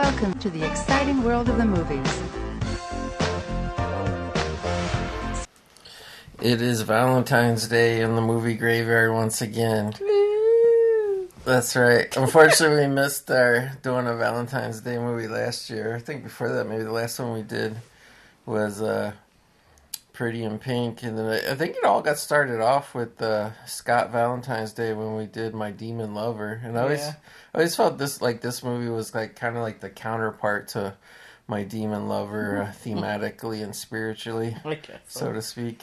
Welcome to the exciting world of the movies. It is Valentine's Day in the movie graveyard once again. Woo! That's right. Unfortunately, we missed our doing a Valentine's Day movie last year. I think before that, maybe the last one we did was Pretty in Pink. And then I think it all got started off with Scott Valentine's Day when we did My Demon Lover. And I always felt this movie was like kind of like the counterpart to My Demon Lover thematically and spiritually, I guess so to speak.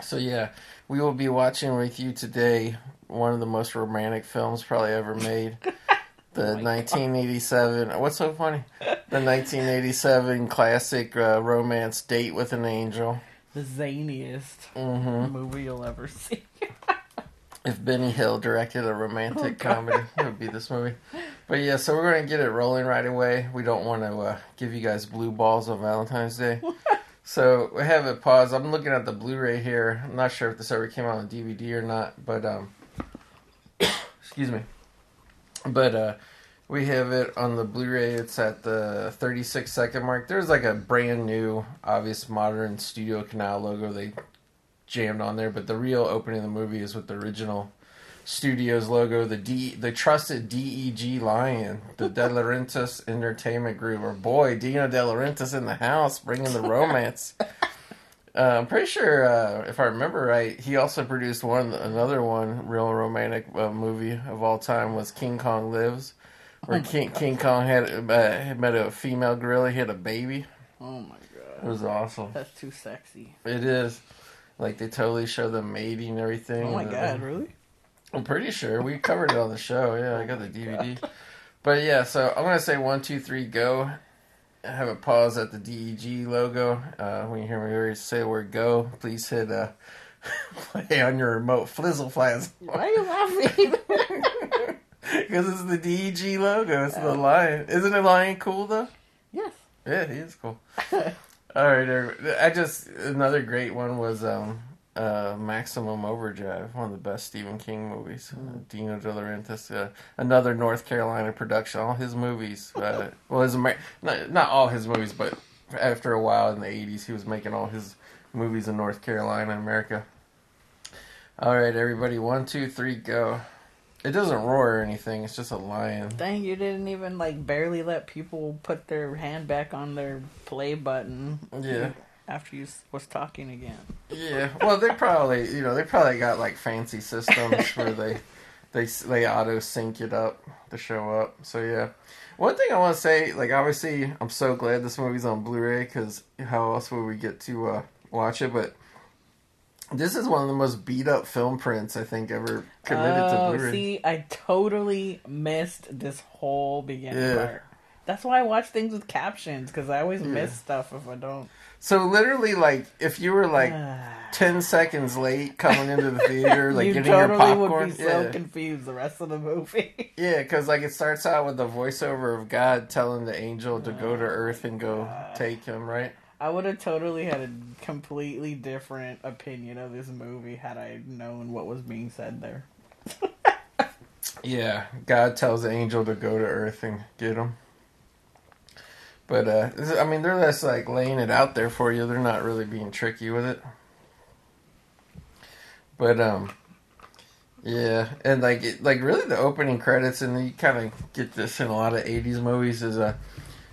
So yeah, we will be watching with you today one of the most romantic films probably ever made. The 1987, God. What's so funny? The 1987 classic romance Date with an Angel. The zaniest movie you'll ever see. If Benny Hill directed a romantic comedy, it would be this movie. But yeah, so we're going to get it rolling right away. We don't want to give you guys blue balls on Valentine's Day. So we have it paused. I'm looking at the Blu-ray here. I'm not sure if this ever came out on DVD or not, but excuse me. But we have it on the Blu-ray. It's at the 36-second mark. There's like a brand new, obvious, modern Studio Canal logo they jammed on there. But the real opening of the movie is with the original Studios logo, the trusted DEG lion, the De Laurentiis Entertainment Group. Or boy, Dino De Laurentiis in the house, bringing the romance. I'm pretty sure, if I remember right, he also produced another real romantic movie of all time was King Kong Lives, where King Kong had met a female gorilla, he had a baby. Oh my god. It was awesome. That's too sexy. It is. Like, they totally show them mating and everything. Oh my god, really? I'm pretty sure. We covered it on the show. Yeah, I got the DVD. God. But yeah, so I'm going to say 1, 2, 3, go. Have a pause at the DEG logo. When you hear me already say the word go, please hit play on your remote. Flizzle flies. Why are you laughing? Because it's the DEG logo. It's the lion. Isn't the lion cool, though? Yes. Yeah, he is cool. All right, everybody. Another great one was Maximum Overdrive, one of the best Stephen King movies. Dino De Laurentiis, another North Carolina production. All his movies, not all his movies, but after a while in the 80s, he was making all his movies in North Carolina, America. All right, everybody, 1, 2, 3, go. It doesn't roar or anything. It's just a lion. Dang, you didn't even barely let people put their hand back on their play button. Yeah. After you was talking again. Yeah, well, they probably got fancy systems where they auto sync it up to show up. So yeah, one thing I want to say, obviously I'm so glad this movie's on Blu-ray because how else would we get to watch it? But this is one of the most beat up film prints I think ever committed to Blu-ray. See, I totally missed this whole beginning part. That's why I watch things with captions, because I always miss stuff if I don't. So literally, if you were 10 seconds late coming into the theater, getting your popcorn, you totally would be so confused the rest of the movie. Yeah, because it starts out with the voiceover of God telling the angel to go to Earth and go take him, right? I would have totally had a completely different opinion of this movie had I known what was being said there. Yeah, God tells the angel to go to Earth and get him. But, they're just, laying it out there for you. They're not really being tricky with it. But, yeah. And, really the opening credits, and you kind of get this in a lot of 80s movies, is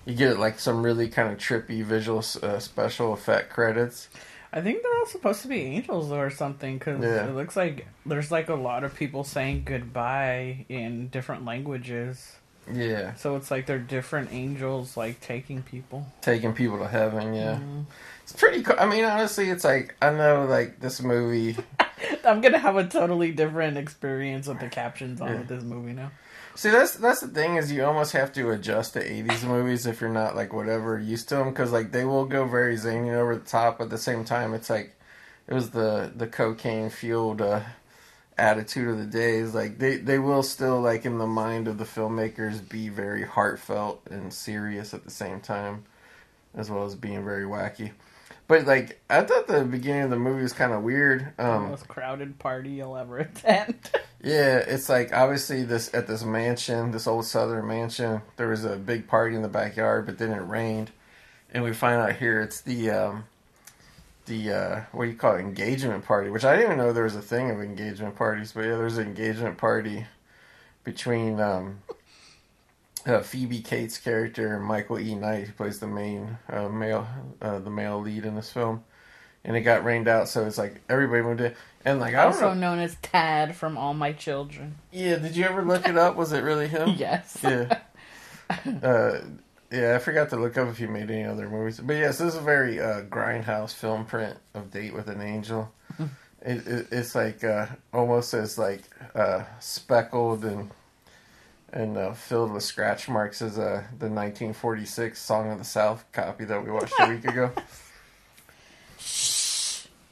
you get, some really kind of trippy visual special effect credits. I think they're all supposed to be angels or something, because it looks like there's, a lot of people saying goodbye in different languages. Yeah. So it's they're different angels, taking people to heaven, yeah. Mm-hmm. It's pretty cool. I mean, honestly, it's I know, this movie... I'm going to have a totally different experience with the captions on with this movie now. See, that's the thing, is you almost have to adjust to 80s movies if you're not, used to them, because, they will go very zany over the top, but at the same time, it's, it was the cocaine-fueled, attitude of the day is they will still in the mind of the filmmakers be very heartfelt and serious at the same time, as well as being very wacky. But I thought the beginning of the movie was kind of weird. The most crowded party you'll ever attend. Yeah, it's like obviously at this mansion, this old Southern mansion, there was a big party in the backyard, but then it rained, and we find out here it's the what do you call it, engagement party, which I didn't even know there was a thing of engagement parties, but yeah, there's an engagement party between Phoebe Cates' character and Michael E. Knight, who plays the main male lead in this film. And it got rained out, so it's like everybody moved in. And like known as Tad from All My Children. Yeah, did you ever look it up? Was it really him? Yes. Yeah. I forgot to look up if he made any other movies. But yes, this is a very grindhouse film print of Date with an Angel. It's like almost as like speckled and filled with scratch marks as the 1946 Song of the South copy that we watched a week ago.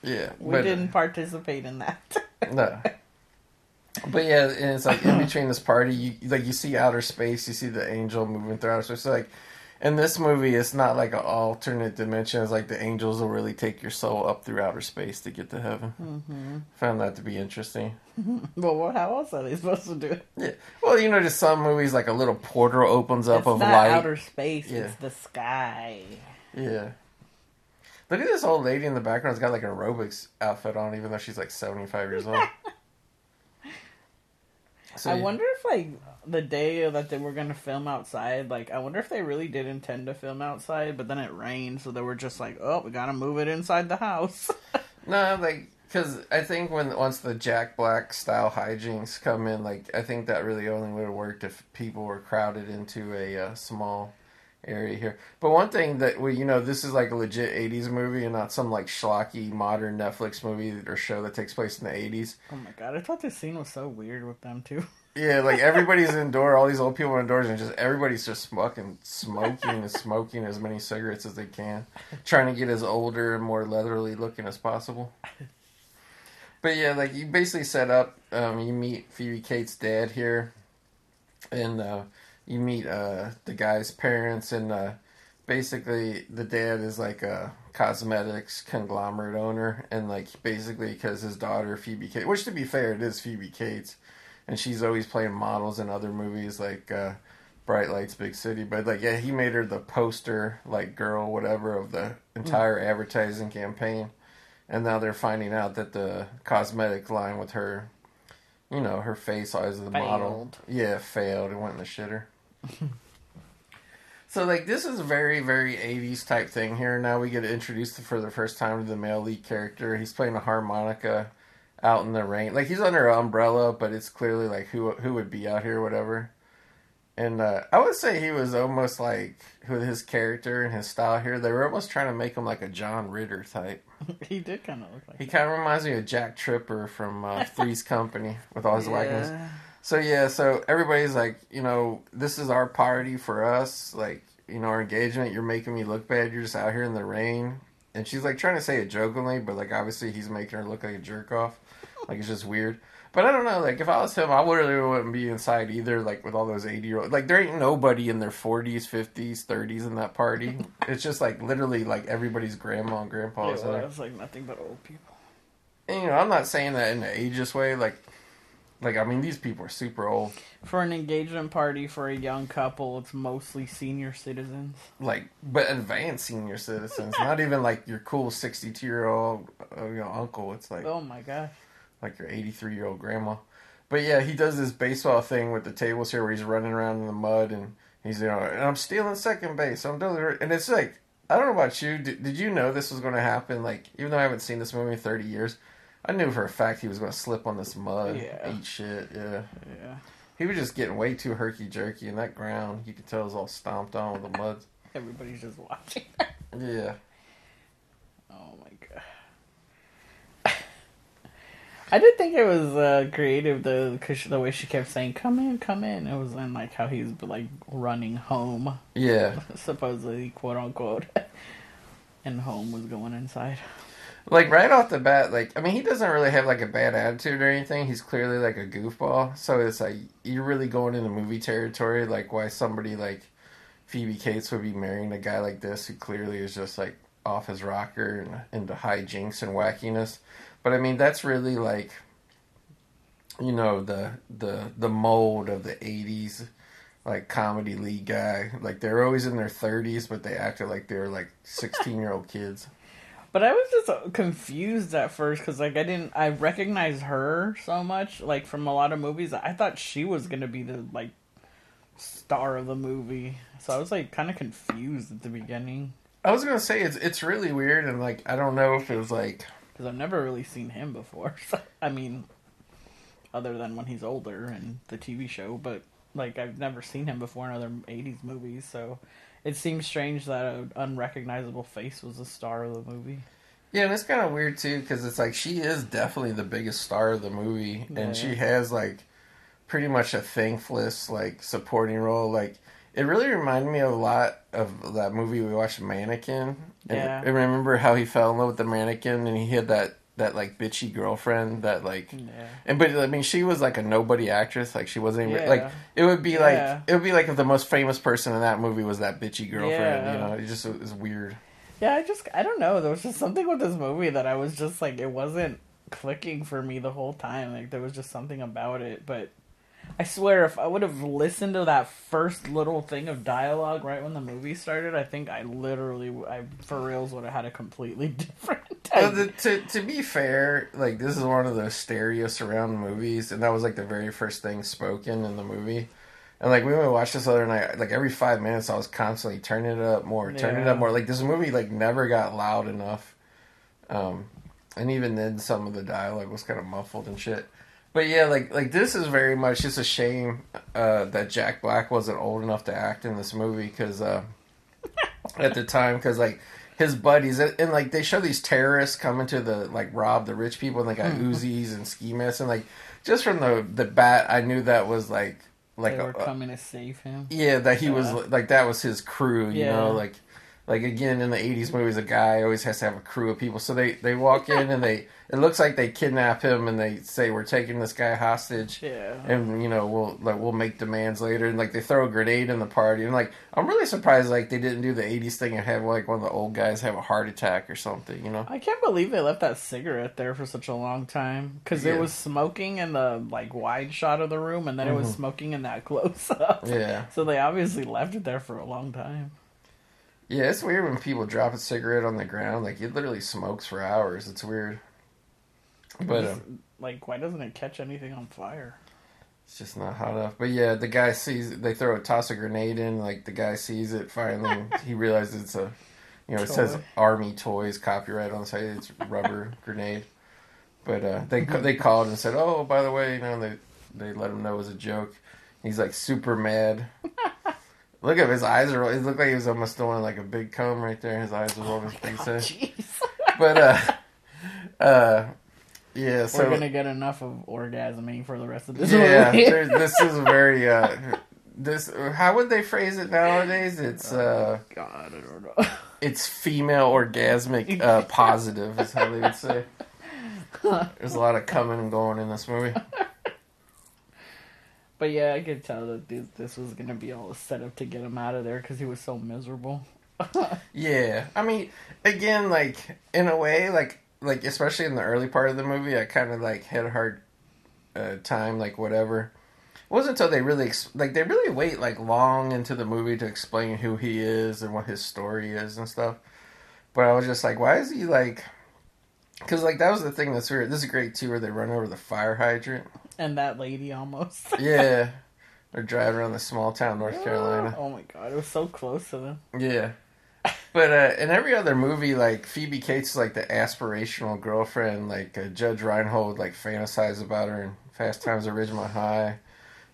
Yeah, we didn't participate in that. No, but yeah, and it's like in between this party, you see outer space, you see the angel moving through outer space. So like in this movie, it's not like an alternate dimension. It's like the angels will really take your soul up through outer space to get to heaven. Mm-hmm. Found that to be interesting. But how else are they supposed to do it? Yeah, well, you know, just some movies like a little portal opens up of light. It's not outer space. Yeah. It's the sky. Yeah. Look at this old lady in the background. She's got like an aerobics outfit on, even though she's like 75 years old. So, I wonder if like the day that they were going to film outside, like I wonder if they really did intend to film outside, but then it rained, so they were just like, oh, we got to move it inside the house. No, like, because I think once the Jack Black style hijinks come in, like I think that really only would have worked if people were crowded into a small area here. But one thing that this is like a legit 80s movie and not some like schlocky modern Netflix movie or show that takes place in the 80s. Oh my god, I thought this scene was so weird with them too. Yeah, like everybody's indoors, all these old people are indoors, and just everybody's just smoking as many cigarettes as they can, trying to get as older and more leathery looking as possible. But yeah, like you basically set up, you meet Phoebe Cates' dad here, and you meet the guy's parents, and basically the dad is like a cosmetics conglomerate owner, and like basically because his daughter Phoebe Cates, which to be fair it is Phoebe Cates, and she's always playing models in other movies like Bright Lights, Big City, but like yeah, he made her the poster like girl whatever of the entire advertising campaign, and now they're finding out that the cosmetic line with her, you know, her face always the model, yeah, failed. It went in the shitter. So, like, this is a very, very 80s type thing here. Now we get introduced for the first time to the male lead character. He's playing a harmonica out in the rain. Like, he's under an umbrella, but it's clearly, like, who would be out here, whatever. And I would say he was almost, like, with his character and his style here, they were almost trying to make him like a John Ritter type. He did kind of look like He kind of reminds me of Jack Tripper from Three's Company with all his wackiness. So, yeah, so everybody's like, you know, this is our party for us. Like, you know, our engagement, you're making me look bad. You're just out here in the rain. And she's, like, trying to say it jokingly, but, like, obviously he's making her look like a jerk-off. Like, it's just weird. But I don't know, like, if I was him, I really wouldn't be inside either, like, with all those 80-year-olds. Like, there ain't nobody in their 40s, 50s, 30s in that party. It's just, like, literally, like, everybody's grandma and grandpa. Yeah, well, it's, like, nothing but old people. And, you know, I'm not saying that in an ageist way. Like, I mean, these people are super old. For an engagement party for a young couple, it's mostly senior citizens. Like, but advanced senior citizens. Not even, like, your cool 62-year-old uncle. It's like... oh, my gosh. Like your 83-year-old grandma. But yeah, he does this baseball thing with the tables here where he's running around in the mud and he's, you know, and I'm stealing second base. I'm doing it. And it's like, I don't know about you. Did you know this was going to happen? Like, even though I haven't seen this movie in 30 years, I knew for a fact he was going to slip on this mud. Yeah. Eat shit. Yeah. Yeah. He was just getting way too herky-jerky, and that ground, you could tell, is all stomped on with the mud. Everybody's just watching. Yeah. Oh, my God. I did think it was creative, though, because the way she kept saying, come in, come in. It was in, like, how he's, like, running home. Yeah. Supposedly, quote, unquote. And home was going inside. Like, right off the bat, like, I mean, he doesn't really have, like, a bad attitude or anything. He's clearly, like, a goofball. So it's, like, you're really going into movie territory. Like, why somebody, like, Phoebe Cates would be marrying a guy like this who clearly is just, like, off his rocker and into hijinks and wackiness. But, I mean, that's really, like, you know, the mold of the 80s, like, comedy lead guy. Like, they're always in their 30s, but they acted like they were, like, 16-year-old kids. But I was just confused at first, because, like, I recognized her so much, like, from a lot of movies. I thought she was going to be the, like, star of the movie. So I was, like, kind of confused at the beginning. I was going to say, it's really weird, and, like, I don't know if it was, like... Because I've never really seen him before. So, I mean, other than when he's older and the TV show, but... Like, I've never seen him before in other 80s movies, so it seems strange that an unrecognizable face was the star of the movie. Yeah, and it's kind of weird, too, because it's like, she is definitely the biggest star of the movie, and she has, like, pretty much a thankless, like, supporting role. Like, it really reminded me a lot of that movie we watched, Mannequin. Yeah. And remember how he fell in love with the mannequin, and he had that like bitchy girlfriend that and but I mean she was like a nobody actress, like she wasn't even like it would be like if the most famous person in that movie was that bitchy girlfriend, you know, it was weird. Yeah, I don't know, there was just something with this movie that I was just like, it wasn't clicking for me the whole time, like there was just something about it, but I swear if I would have listened to that first little thing of dialogue right when the movie started, I think I for reals would have had a completely different. To be fair, like, this is one of those stereo surround movies, and that was, like, the very first thing spoken in the movie. And, like, we watched this other night, like, every 5 minutes I was constantly turning it up more, Like, this movie, like, never got loud enough. And even then, some of the dialogue was kind of muffled and shit. But, yeah, like this is very much just a shame that Jack Black wasn't old enough to act in this movie, because, at the time, because, like... His buddies, and like they show these terrorists coming to rob the rich people, and they got Uzis and ski masks, and like just from the bat, I knew that was like they were coming to save him. Yeah, that he was like that was his crew, you know, like again in the 80s movies, a guy always has to have a crew of people. So they walk in and it looks like they kidnap him and they say we're taking this guy hostage, and you know we'll make demands later, and like they throw a grenade in the party, and like I'm really surprised like they didn't do the 80s thing and have like one of the old guys have a heart attack or something, you know. I can't believe they left that cigarette there for such a long time, because it was smoking in the like wide shot of the room, and then it was smoking in that close up. Yeah, so they obviously left it there for a long time. Yeah, it's weird when people drop a cigarette on the ground, like it literally smokes for hours. It's weird. But like, why doesn't it catch anything on fire? It's just not hot enough. But yeah, the guy sees it. They toss a grenade in. Like the guy sees it. Finally, he realizes it's a, you know, it says Army Toys copyright on the side. It's rubber grenade. But they called and said, oh, by the way, you know, they let him know it was a joke. He's like super mad. Look at his eyes are. It looked like he was almost doing like a big cum right there. His eyes were over his face. But yeah, so we're gonna get enough of orgasming for the rest of this movie. Yeah, this is very this. How would they phrase it nowadays? It's God, I don't know. It's female orgasmic positive is how they would say. There's a lot of coming and going in this movie. But yeah, I could tell that this was gonna be all set up to get him out of there because he was so miserable. Yeah, I mean, again, like in a way, like especially in the early part of the movie, I kind of like had a hard time, like whatever. It wasn't until they really wait like long into the movie to explain who he is and what his story is and stuff. But I was just like, why is he like? Because like that was the thing that's weird. This is great too, where they run over the fire hydrant and that lady almost. Yeah, they're driving around the small town North Carolina. Oh my god, it was so close to them. Yeah. But in every other movie, like, Phoebe Cates is, like, the aspirational girlfriend. Like, Judge Reinhold, like, fantasized about her in Fast Times at Ridgemont High.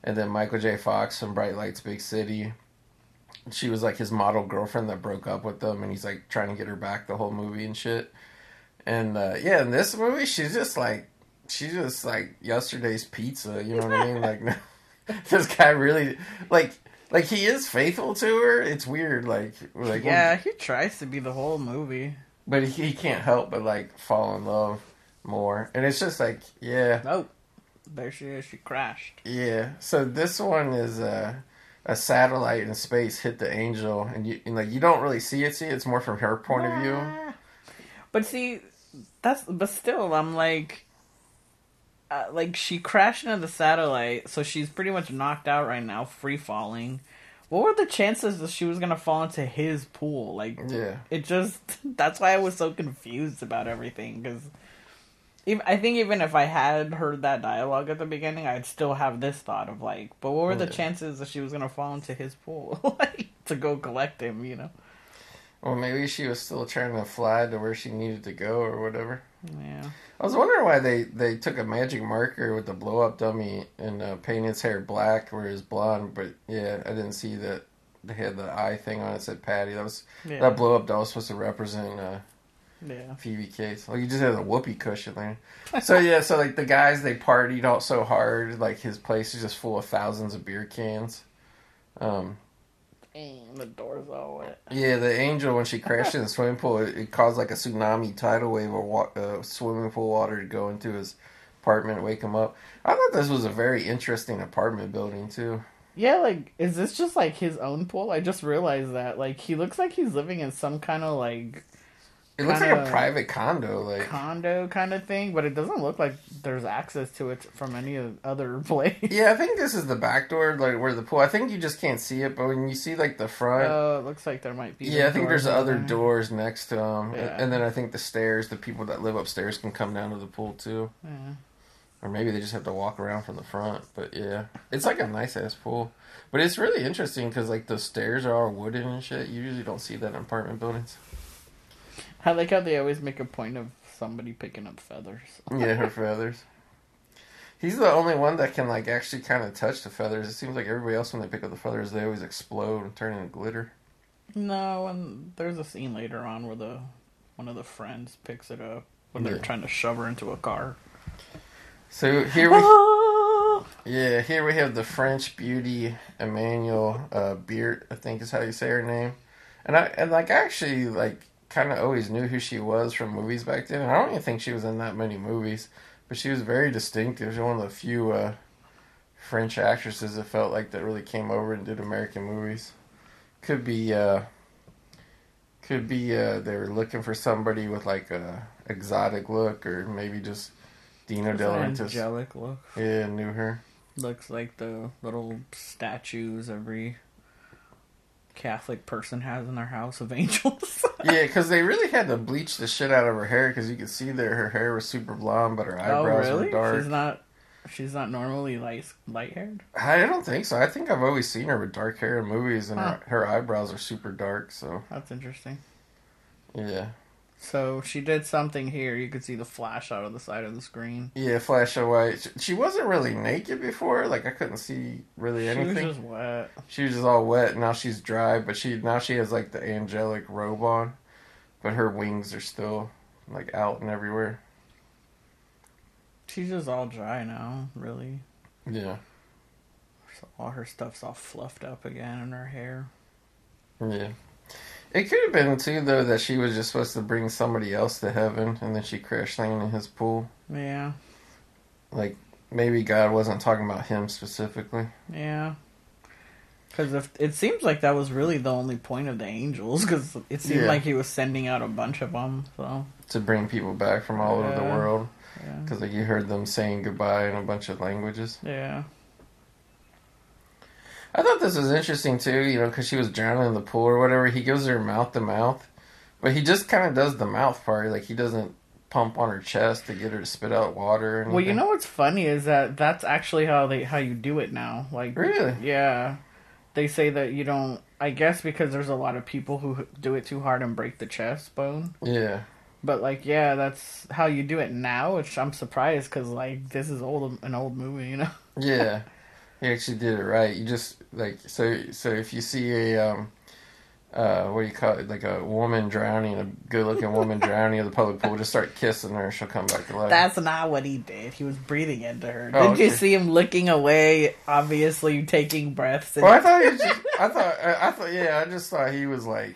And then Michael J. Fox from Bright Lights, Big City. She was, like, his model girlfriend that broke up with him. And he's, like, trying to get her back the whole movie and shit. And, yeah, in this movie, she's just, like, yesterday's pizza. You know what I mean? Like, this guy really, like... Like, he is faithful to her. It's weird, like yeah, he tries to be the whole movie. But he can't help but, like, fall in love more. And it's just like, yeah. Nope. There she is. She crashed. Yeah. So this one is a satellite in space hit the angel. And you don't really see it. It's more from her point of view. But still, I'm like... like, she crashed into the satellite, so she's pretty much knocked out right now, free falling. What were the chances that she was gonna fall into his pool? Like, yeah. It just, that's why I was so confused about everything, because I think even if I had heard that dialogue at the beginning, I'd still have this thought of, like, but what were the chances that she was gonna fall into his pool, like, to go collect him, you know? Or maybe she was still trying to fly to where she needed to go or whatever. Yeah. I was wondering why they took a magic marker with the blow-up dummy and painted his hair black where it was blonde. But, yeah, I didn't see that they had the eye thing on it. It said Patty. That was that blow-up doll was supposed to represent Phoebe Cates. Like, you just had a whoopee cushion there. So, yeah, so, like, the guys, they partied out so hard. Like, his place is just full of thousands of beer cans. The door's all wet. Yeah, the angel, when she crashed in the swimming pool, it caused like a tsunami tidal wave of swimming pool water to go into his apartment and wake him up. I thought this was a very interesting apartment building, too. Yeah, like, is this just like his own pool? I just realized that. Like, he looks like he's living in some kind of like... It looks like a private condo. Like condo kind of thing, but it doesn't look like there's access to it from any other place. Yeah, I think this is the back door, like where the pool... I think you just can't see it, but when you see like the front... Oh, it looks like there might be... Yeah, I think there's other doors next to them. Yeah. And then I think the stairs, the people that live upstairs can come down to the pool too. Yeah. Or maybe they just have to walk around from the front, but yeah. It's like a nice-ass pool. But it's really interesting because like the stairs are all wooden and shit. You usually don't see that in apartment buildings. I like how they always make a point of somebody picking up feathers. Yeah, her feathers. He's the only one that can, like, actually kind of touch the feathers. It seems like everybody else, when they pick up the feathers, they always explode and turn into glitter. No, and there's a scene later on where one of the friends picks it up when they're trying to shove her into a car. So here we... Yeah, here we have the French beauty, Emmanuelle Béart, I think is how you say her name. And I actually kind of always knew who she was from movies back then. I don't even think she was in that many movies, but she was very distinctive. She was one of the few French actresses that felt like that really came over and did American movies. Could be they were looking for somebody with like a exotic look, or maybe just Dino De Laurentiis. Angelic look. Yeah, knew her. Looks like the little statues every Catholic person has in their house of angels. Yeah, because they really had to bleach the shit out of her hair, because you could see there her hair was super blonde, but her eyebrows were dark. She's not normally light-haired? I don't think so. I think I've always seen her with dark hair in movies, and her eyebrows are super dark, so... That's interesting. Yeah. So, she did something here. You could see the flash out of the side of the screen. Yeah, flash of white. She wasn't really naked before. Like, I couldn't see really anything. She was just wet. She was just all wet. Now she's dry, but now she has, like, the angelic robe on. But her wings are still, like, out and everywhere. She's just all dry now, really. Yeah. So all her stuff's all fluffed up again in her hair. Yeah. It could have been, too, though, that she was just supposed to bring somebody else to heaven, and then she crashed in his pool. Yeah. Like, maybe God wasn't talking about him specifically. Yeah. Because it seems like that was really the only point of the angels, because it seemed like he was sending out a bunch of them, so... To bring people back from all over the world. Because like, you heard them saying goodbye in a bunch of languages. Yeah. I thought this was interesting, too, you know, because she was drowning in the pool or whatever. He gives her mouth-to-mouth, but he just kind of does the mouth part. Like, he doesn't pump on her chest to get her to spit out water. Well, you know what's funny is that's actually how you do it now. Like, really? Yeah. They say that you don't... I guess because there's a lot of people who do it too hard and break the chest bone. Yeah. But, like, yeah, that's how you do it now, which I'm surprised because, like, this is an old movie, you know? Yeah. He actually did it right. You just, like, so if you see a, what do you call it, like a woman drowning, a good-looking woman drowning in the public pool, just start kissing her, she'll come back to life. That's not what he did. He was breathing into her. Oh, did you see him looking away, obviously taking breaths? Well, I thought he was just, I just thought he was like,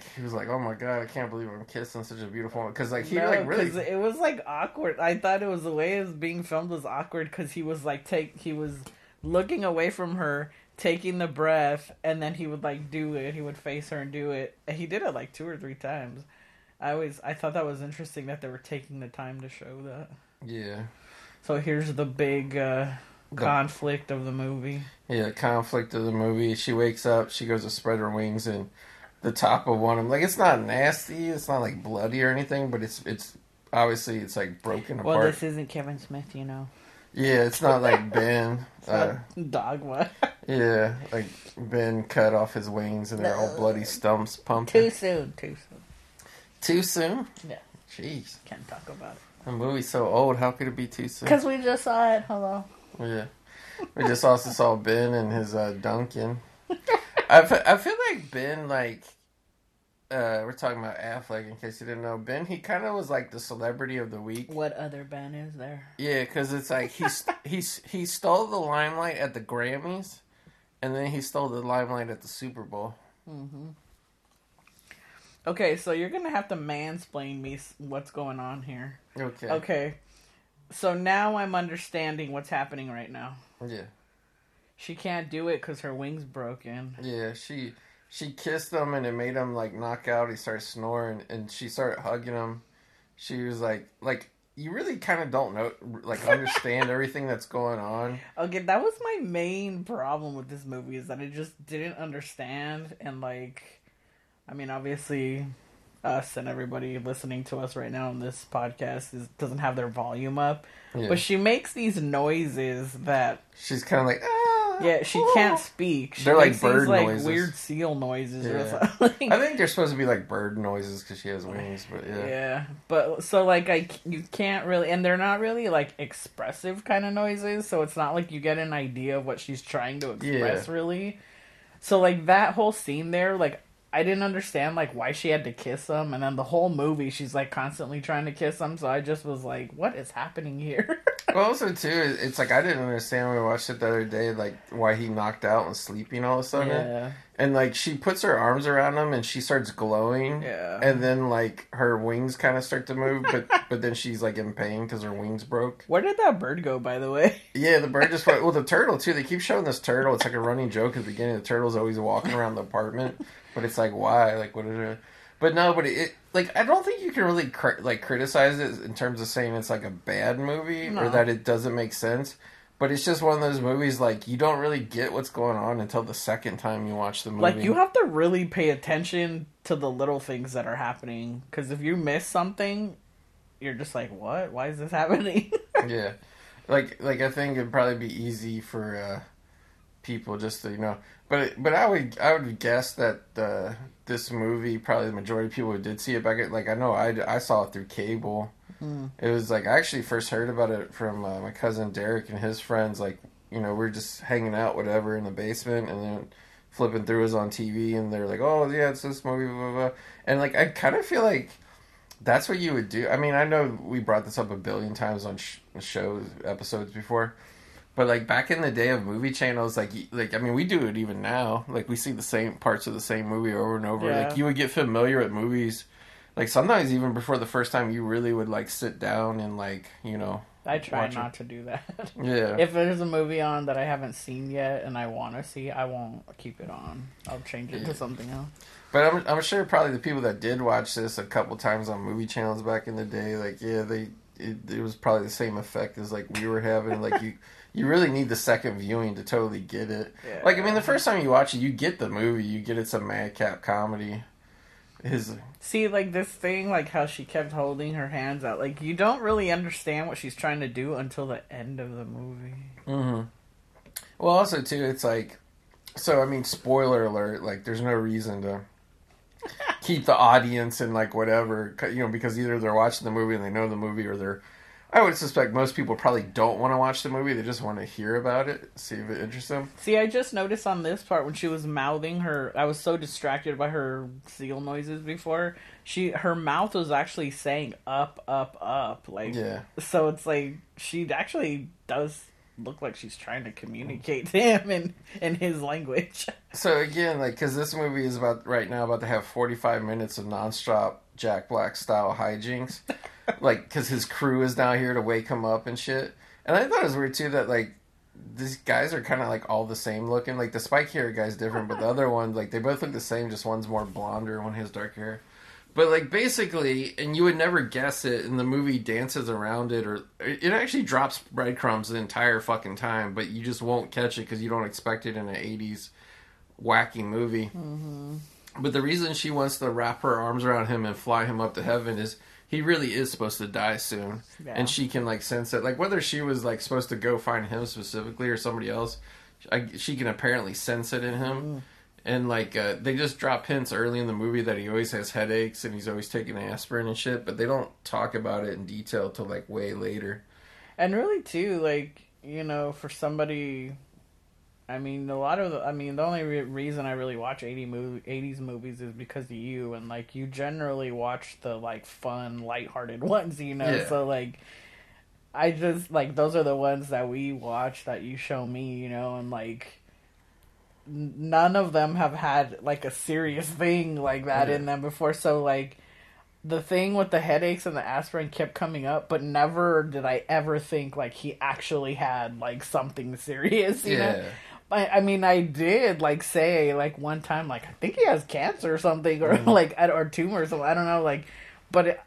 oh my God, I can't believe I'm kissing such a beautiful woman. Because, like, really... It was, like, awkward. I thought it was the way it was being filmed was awkward because he was, like, looking away from her, taking the breath, and then he would, like, do it. He would face her and do it. He did it, like, 2 or 3 times. I thought that was interesting that they were taking the time to show that. Yeah. So here's the big conflict of the movie. Yeah, conflict of the movie. She wakes up, she goes to spread her wings, and the top of one of them, like, it's not nasty, it's not like bloody or anything, but it's obviously it's like broken apart. Well, this isn't Kevin Smith, you know. Yeah, it's not like Ben. It's not Dogma. Yeah, like Ben cut off his wings and they're all bloody stumps pumping. Too soon. Too soon? Yeah. Jeez. Can't talk about it. The movie's so old, how could it be too soon? Because we just saw it, hello. Yeah. We just also saw Ben and his Duncan. I feel like Ben, like, we're talking about Affleck, in case you didn't know. Ben, he kind of was like the celebrity of the week. What other Ben is there? Yeah, because it's like he stole the limelight at the Grammys, and then he stole the limelight at the Super Bowl. Mm-hmm. Okay, so you're going to have to mansplain me what's going on here. Okay. So now I'm understanding what's happening right now. Yeah. She can't do it because her wing's broken. Yeah, she kissed him and it made him like knock out. He started snoring and she started hugging him. She was like you really kind of don't know, like understand everything that's going on. Okay, that was my main problem with this movie is that I just didn't understand and like, I mean, obviously, us and everybody listening to us right now on this podcast doesn't have their volume up, yeah. But she makes these noises that she's kind of like. Yeah, she can't speak. They're like bird noises. Weird seal noises or something. I think they're supposed to be like bird noises because she has wings, but yeah. Yeah, but so like you can't really, and they're not really like expressive kind of noises, so it's not like you get an idea of what she's trying to express really. So like that whole scene there, like I didn't understand like why she had to kiss him, and then the whole movie she's like constantly trying to kiss him, so I just was like, what is happening here? Well, also, too, it's like I didn't understand when we watched it the other day, like, why he knocked out and sleeping all of a sudden. Yeah. And, like, she puts her arms around him and she starts glowing. Yeah. And then, like, her wings kind of start to move, but then she's, like, in pain because her wings broke. Where did that bird go, by the way? Yeah, the bird just went. Well, the turtle, too. They keep showing this turtle. It's like a running joke at the beginning. The turtle's always walking around the apartment. But it's like, why? Like, what is it? But no, but it, like, I don't think you can really, criticize it in terms of saying it's, like, a bad movie or that it doesn't make sense. But it's just one of those movies, like, you don't really get what's going on until the second time you watch the movie. Like, you have to really pay attention to the little things that are happening. Because if you miss something, you're just like, what? Why is this happening? Yeah. Like, I think it'd probably be easy for people just to, you know. But I would guess that this movie, probably the majority of people who did see it back at, like, I know I saw it through cable. Mm. It was like, I actually first heard about it from my cousin Derek and his friends. Like, you know, we were just hanging out, whatever, in the basement, and then flipping through is on TV, and they're like, oh, yeah, it's this movie, blah, blah, blah. And, like, I kind of feel like that's what you would do. I mean, I know we brought this up a billion times on shows, episodes before. But, like, back in the day of movie channels, like I mean, we do it even now. Like, we see the same parts of the same movie over and over. Yeah. Like, you would get familiar with movies. Like, sometimes even before the first time, you really would, like, sit down and, like, you know. I try not to do that. Yeah. If there's a movie on that I haven't seen yet and I want to see, I won't keep it on. I'll change it to something else. But I'm sure probably the people that did watch this a couple times on movie channels back in the day, like, yeah, it was probably the same effect as, like, we were having. Like, You really need the second viewing to totally get it. Yeah. Like, I mean, the first time you watch it, you get the movie. You get it's a madcap comedy. See, like, this thing, like, how she kept holding her hands out. Like, you don't really understand what she's trying to do until the end of the movie. Mm-hmm. Well, also, too, it's like, so, I mean, spoiler alert, like, there's no reason to keep the audience and, like, whatever, you know, because either they're watching the movie and they know the movie or they're, I would suspect most people probably don't want to watch the movie. They just want to hear about it, see if it interests them. See, I just noticed on this part when she was mouthing her, I was so distracted by her seal noises before. Her mouth was actually saying up, up, up. Like, yeah. So it's like she actually does look like she's trying to communicate to him in his language. So again, like, because this movie is right now about to have 45 minutes of nonstop Jack Black style hijinks. Like, because his crew is now here to wake him up and shit. And I thought it was weird, too, that, like, these guys are kind of, like, all the same looking. Like, the spike hair guy's different, but the other one, like, they both look the same, just one's more blonder, one has dark hair. But, like, basically, and you would never guess it, and the movie dances around it, or it actually drops breadcrumbs the entire fucking time, but you just won't catch it because you don't expect it in an 80s wacky movie. Mm-hmm. But the reason she wants to wrap her arms around him and fly him up to heaven is he really is supposed to die soon. Yeah. And she can, like, sense it. Like, whether she was, like, supposed to go find him specifically or somebody else, she can apparently sense it in him. Mm-hmm. And, like, they just drop hints early in the movie that he always has headaches and he's always taking aspirin and shit, but they don't talk about it in detail till, like, way later. And really, too, like, you know, for somebody... I mean, the only reason I really watch 80s movies is because of you, and, like, you generally watch the, like, fun, lighthearted ones, you know? Yeah. So, like... I just, like, those are the ones that we watch that you show me, you know, and, like... none of them have had, like, a serious thing like that in them before, so, like, the thing with the headaches and the aspirin kept coming up, but never did I ever think, like, he actually had, like, something serious, you know? I mean, I did, like, say, like, one time, like, I think he has cancer or something, or, like, or tumor or something, I don't know, like, but...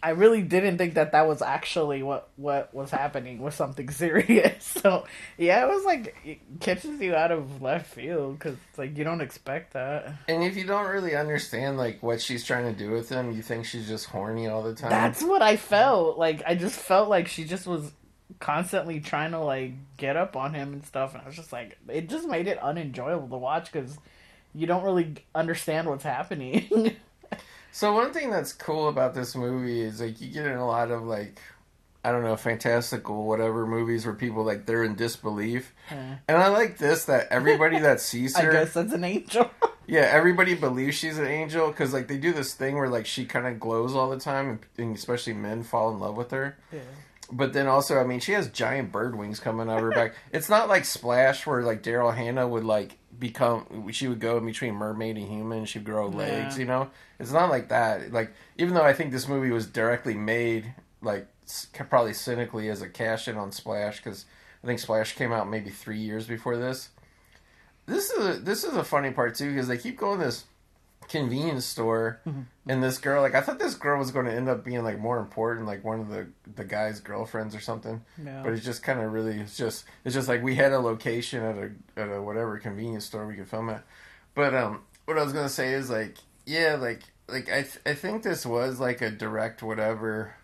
I really didn't think that was actually what was happening, was something serious. So, yeah, it was like, it catches you out of left field, because, like, you don't expect that. And if you don't really understand, like, what she's trying to do with him, you think she's just horny all the time. That's what I felt. Like, I just felt like she just was constantly trying to, like, get up on him and stuff, and I was just like, it just made it unenjoyable to watch, because you don't really understand what's happening. So one thing that's cool about this movie is, like, you get in a lot of, like, I don't know, fantastical whatever movies where people, like, they're in disbelief. And I like this, that everybody that sees her... I guess that's an angel. Yeah, everybody believes she's an angel, because, like, they do this thing where, like, she kind of glows all the time, and especially men fall in love with her. Yeah. But then also, I mean, she has giant bird wings coming out of her back. It's not like Splash, where, like, Daryl Hannah would, like, she would go in between mermaid and human, she'd grow legs, you know? It's not like that. Like, even though I think this movie was directly made, like, probably cynically as a cash-in on Splash, because I think Splash came out maybe 3 years before this. This is a funny part, too, because they keep going to this convenience store, and this girl, like, I thought this girl was going to end up being, like, more important, like one of the guy's girlfriends or something. No. But it's just kind of really, it's just like, we had a location at a whatever convenience store we could film at. But what I was gonna say is, like, yeah, like I think this was, like, a direct whatever,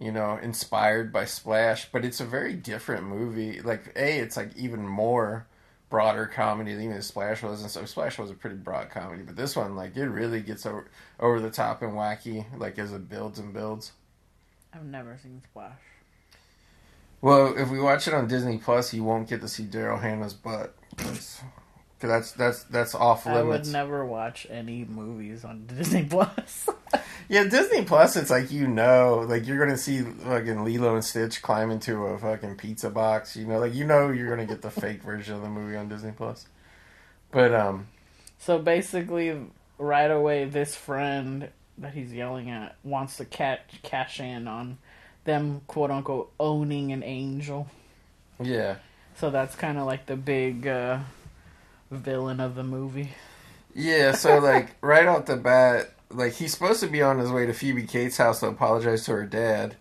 you know, inspired by Splash, but it's a very different movie. Like, it's like even more broader comedy than even Splash was, and so Splash was a pretty broad comedy, but this one, like, it really gets over the top and wacky, like, as it builds and builds. I've never seen Splash. Well, if we watch it on Disney Plus, you won't get to see Daryl Hannah's butt, because that's off limits. I would never watch any movies on Disney Plus. Yeah, Disney Plus, it's like, you know, like, you're gonna see fucking Lilo and Stitch climb into a fucking pizza box, you know? Like, you know you're gonna get the fake version of the movie on Disney Plus. But, so basically, right away, this friend that he's yelling at wants to cash in on them, quote-unquote, owning an angel. Yeah. So that's kind of like the big, villain of the movie. Yeah, so, like, right off the bat... Like, he's supposed to be on his way to Phoebe Cates' house to apologize to her dad,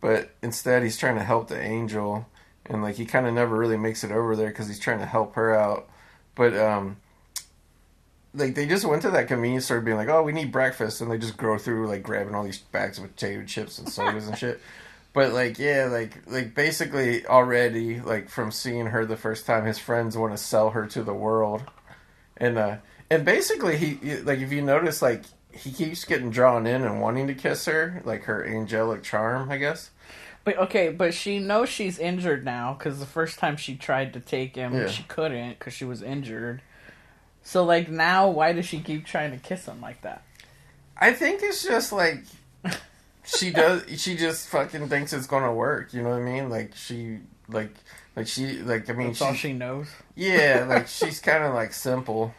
but instead he's trying to help the angel, and, like, he kind of never really makes it over there because he's trying to help her out. But, like, they just went to that convenience store being like, oh, we need breakfast, and they just go through, like, grabbing all these bags of potato chips and sodas and shit. But, like, yeah, like basically already, like, from seeing her the first time, his friends want to sell her to the world. And basically, he, like, if you notice, like, he keeps getting drawn in and wanting to kiss her, like her angelic charm, I guess. But she knows she's injured now, because the first time she tried to take him, she couldn't, because she was injured. So, like, now, why does she keep trying to kiss him like that? I think it's just, like, she just fucking thinks it's gonna work, you know what I mean? Like, I mean... That's all she knows? Yeah, like, she's kind of, like, simple,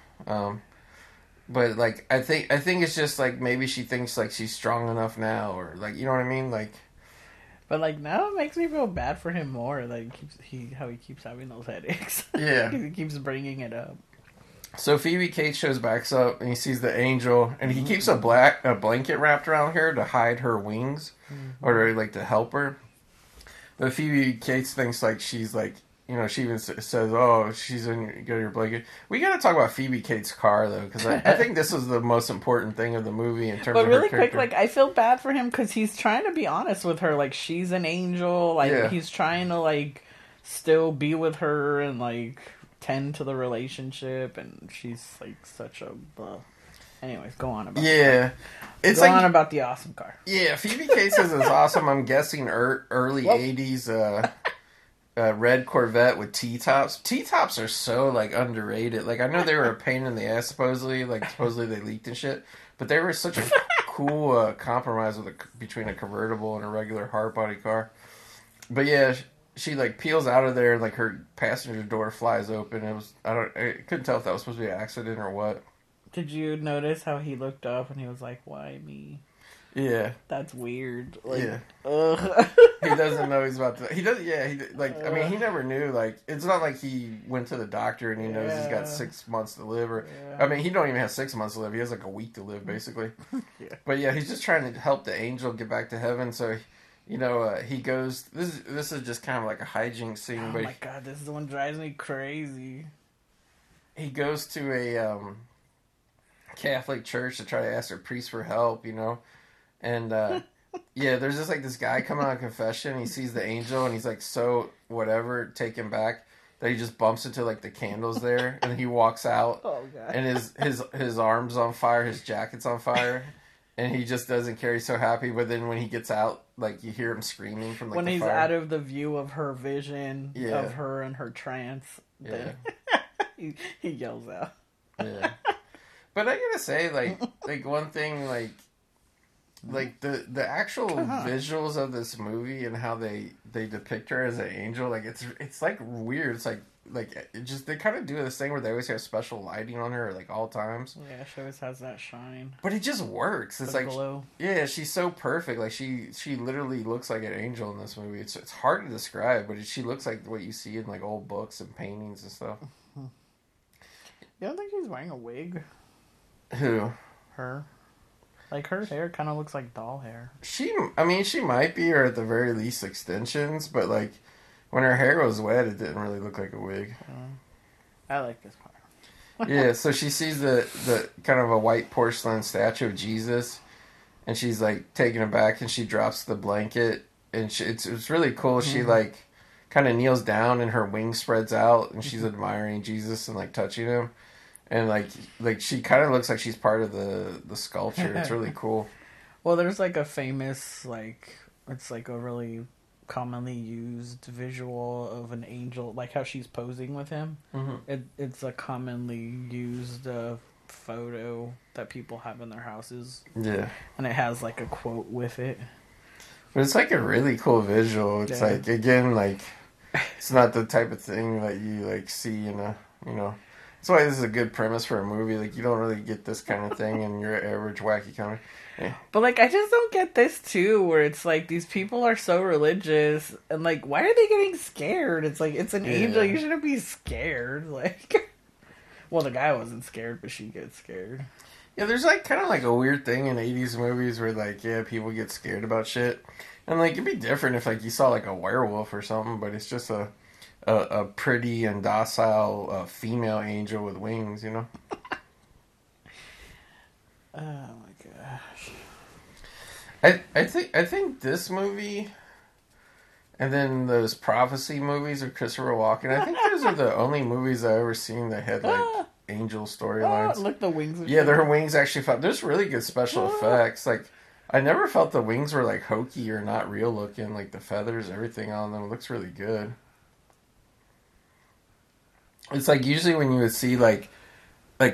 But, like, I think it's just, like, maybe she thinks, like, she's strong enough now, or, like, you know what I mean? Like, but, like, now it makes me feel bad for him more, like, how he keeps having those headaches. Yeah. He keeps bringing it up. So Phoebe Cates shows backs up, and he sees the angel, and he keeps a blanket wrapped around her to hide her wings, or like to help her. But Phoebe Cates thinks like she's like, you know, she even says, "Oh, she's in your blanket." We got to talk about Phoebe Cates' car though, because I think this is the most important thing of the movie in terms of her character. But really quick, like I feel bad for him because he's trying to be honest with her, like she's an angel, like he's trying to like still be with her and like tend to the relationship, and she's like such a blah. Anyways, go on about that. It's go like, on about the awesome car. Yeah, Phoebe Cates is awesome. I'm guessing early 80s red Corvette with T-tops. T-tops are so like underrated. Like I know they were a pain in the ass supposedly, like supposedly they leaked and shit, but they were such a cool compromise with between a convertible and a regular hard body car. But yeah, she like peels out of there, like her passenger door flies open. I couldn't tell if that was supposed to be an accident or what. Did you notice how he looked up and he was like, "Why me?" Yeah, that's weird. Like, ugh. He doesn't know he's about to. He doesn't. Yeah, he like. I mean, he never knew. Like, it's not like he went to the doctor and he knows he's got 6 months to live. Or I mean, he don't even have 6 months to live. He has like a week to live, basically. But yeah, he's just trying to help the angel get back to heaven. So. You know, he goes... This is just kind of like a hijinks scene. Oh, but my God, this is the one that drives me crazy. He goes to a Catholic church to try to ask a priest for help, you know? And, yeah, there's just, like, this guy coming out of confession. He sees the angel, and he's, like, so whatever, take him back, that he just bumps into, like, the candles there, and he walks out. Oh, God. And his arm's on fire, his jacket's on fire. And he just doesn't care. He's so happy. But then when he gets out, like, you hear him screaming from, like, when the he's fire. Out of the view of her vision of her and her trance, then he yells out. Yeah. But I gotta say, like one thing, like the actual visuals of this movie and how they depict her as an angel, like, it's like, weird. It's, like it just they kind of do this thing where they always have special lighting on her, like, all times. Yeah, she always has that shine. But it just works. It's the like glow. Yeah, she's so perfect. Like she literally looks like an angel in this movie. It's hard to describe, but she looks like what you see in like old books and paintings and stuff. You don't think she's wearing a wig? Who? Her. Like, her hair kind of looks like doll hair. She might be, or at the very least extensions, but like when her hair was wet, it didn't really look like a wig. I like this part. Yeah, so she sees the kind of a white porcelain statue of Jesus, and she's, like, taking it back, and she drops the blanket, and it's really cool. Mm-hmm. She, like, kind of kneels down, and her wing spreads out, and she's admiring Jesus and, like, touching him. And, like she kind of looks like she's part of the sculpture. It's really cool. Well, there's, like, a famous, like, it's, like, a really commonly used visual of an angel, like how she's posing with him. Mm-hmm. It's a commonly used photo that people have in their houses. Yeah, and it has like a quote with it. But it's like a really cool visual. It's like, again, like, it's not the type of thing that you like see in a, you know. That's why this is a good premise for a movie. Like, you don't really get this kind of thing in your average wacky comedy. Yeah. But, like, I just don't get this, too, where it's, like, these people are so religious, and, like, why are they getting scared? It's, like, it's an angel. You shouldn't be scared. Like, well, the guy wasn't scared, but she gets scared. Yeah, there's, like, kind of, like, a weird thing in 80s movies where, like, yeah, people get scared about shit. And, like, it'd be different if, like, you saw, like, a werewolf or something, but it's just a pretty and docile female angel with wings, you know? Oh my gosh. I think this movie and then those prophecy movies with Christopher Walken, I think those are the only movies I've ever seen that had like angel storylines. Oh, look, the wings. Yeah, their wings actually felt. There's really good special effects. Like, I never felt the wings were like hokey or not real looking. Like, the feathers, everything on them looks really good. It's like usually when you would see like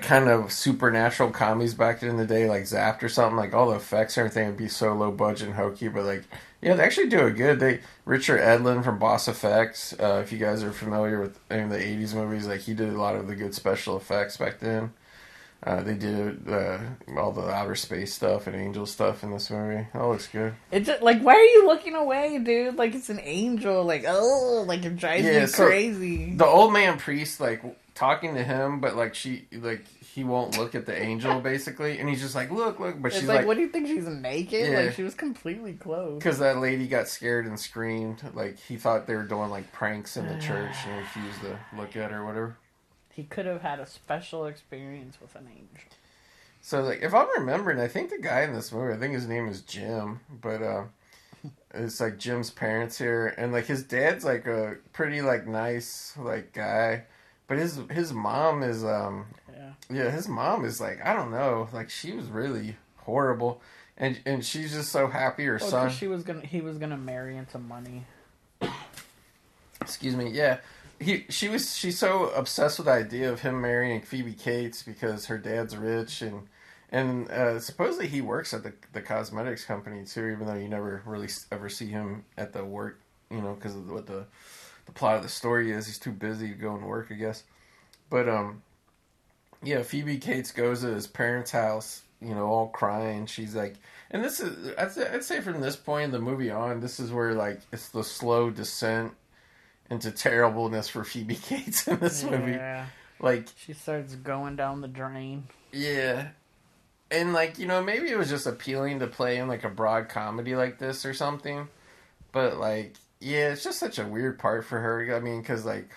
kind of supernatural comedies back in the day, like Zapped or something, like all the effects and everything would be so low budget and hokey, but like, yeah, they actually do it good. Richard Edlund from Boss Effects, if you guys are familiar with any of the 80s movies, like he did a lot of the good special effects back then. They did all the outer space stuff and angel stuff in this movie. It all looks good. It's just, like, why are you looking away, dude? Like, it's an angel. Like, oh, like, it drives me crazy. The old man priest, like, talking to him, but, like, she, like, he won't look at the angel, basically. And he's just like, look, look. But it's she's like, what do you think? She's naked? Yeah. Like, she was completely clothed. Because that lady got scared and screamed. Like, he thought they were doing, like, pranks in the church and refused to look at her or whatever. He could have had a special experience with an angel. So, like, if I'm remembering, I think the guy in this movie, I think his name is Jim, but it's, like, Jim's parents here, and, like, his dad's, like, a pretty, like, nice, like, guy, but his mom is, his mom is, like, I don't know, like, she was really horrible, and she's just so happy her son... he was gonna marry into money. Excuse me, yeah. She's so obsessed with the idea of him marrying Phoebe Cates because her dad's rich and supposedly he works at the cosmetics company too, even though you never really ever see him at the work, you know, because of what the plot of the story is. He's too busy to go and work, I guess. But Phoebe Cates goes to his parents' house, you know, all crying. She's like, and this is I'd say from this point in the movie on, this is where like it's the slow descent into terribleness for Phoebe Cates in this movie. Like, she starts going down the drain. Yeah. And, like, you know, maybe it was just appealing to play in, like, a broad comedy like this or something. But, like, yeah, it's just such a weird part for her. I mean, because, like,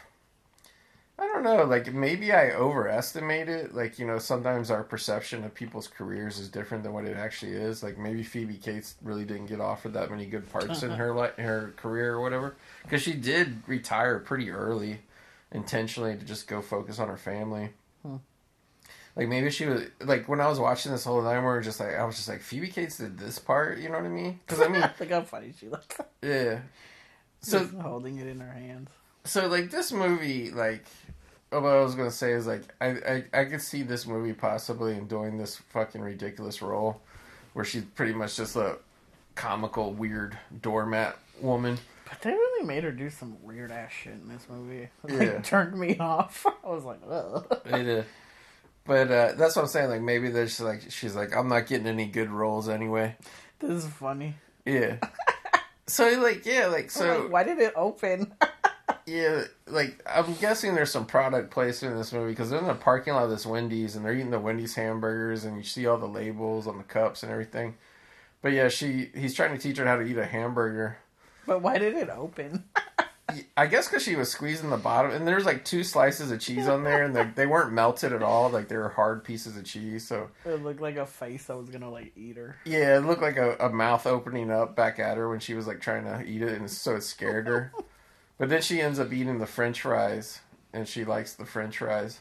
I don't know. Like, maybe I overestimate it. Like, you know, sometimes our perception of people's careers is different than what it actually is. Like, maybe Phoebe Cates really didn't get offered that many good parts in her career or whatever. Because she did retire pretty early, intentionally, to just go focus on her family. Hmm. Like, maybe she was... Like, when I was watching this whole time, I was just like, Phoebe Cates did this part? You know what I mean? Because, I mean... Look how funny she looks. Yeah. So, just holding it in her hands. So, like, this movie, like, what I was going to say is, like, I could see this movie possibly in doing this fucking ridiculous role where she's pretty much just a comical, weird doormat woman. But they really made her do some weird-ass shit in this movie. Like, turned me off. I was like, ugh. They did. But that's what I'm saying. Like, maybe there's, like, she's like, I'm not getting any good roles anyway. This is funny. Yeah. So, like, yeah, like, so... Like, why did it open? Yeah, like, I'm guessing there's some product placement in this movie, because they're in the parking lot of this Wendy's, and they're eating the Wendy's hamburgers, and you see all the labels on the cups and everything. But yeah, he's trying to teach her how to eat a hamburger. But why did it open? I guess because she was squeezing the bottom, and there's like 2 slices of cheese on there, and they weren't melted at all, like they were hard pieces of cheese, so... It looked like a face that was gonna, like, eat her. Yeah, it looked like a mouth opening up back at her when she was, like, trying to eat it, and so it scared her. But then she ends up eating the french fries, and she likes the french fries.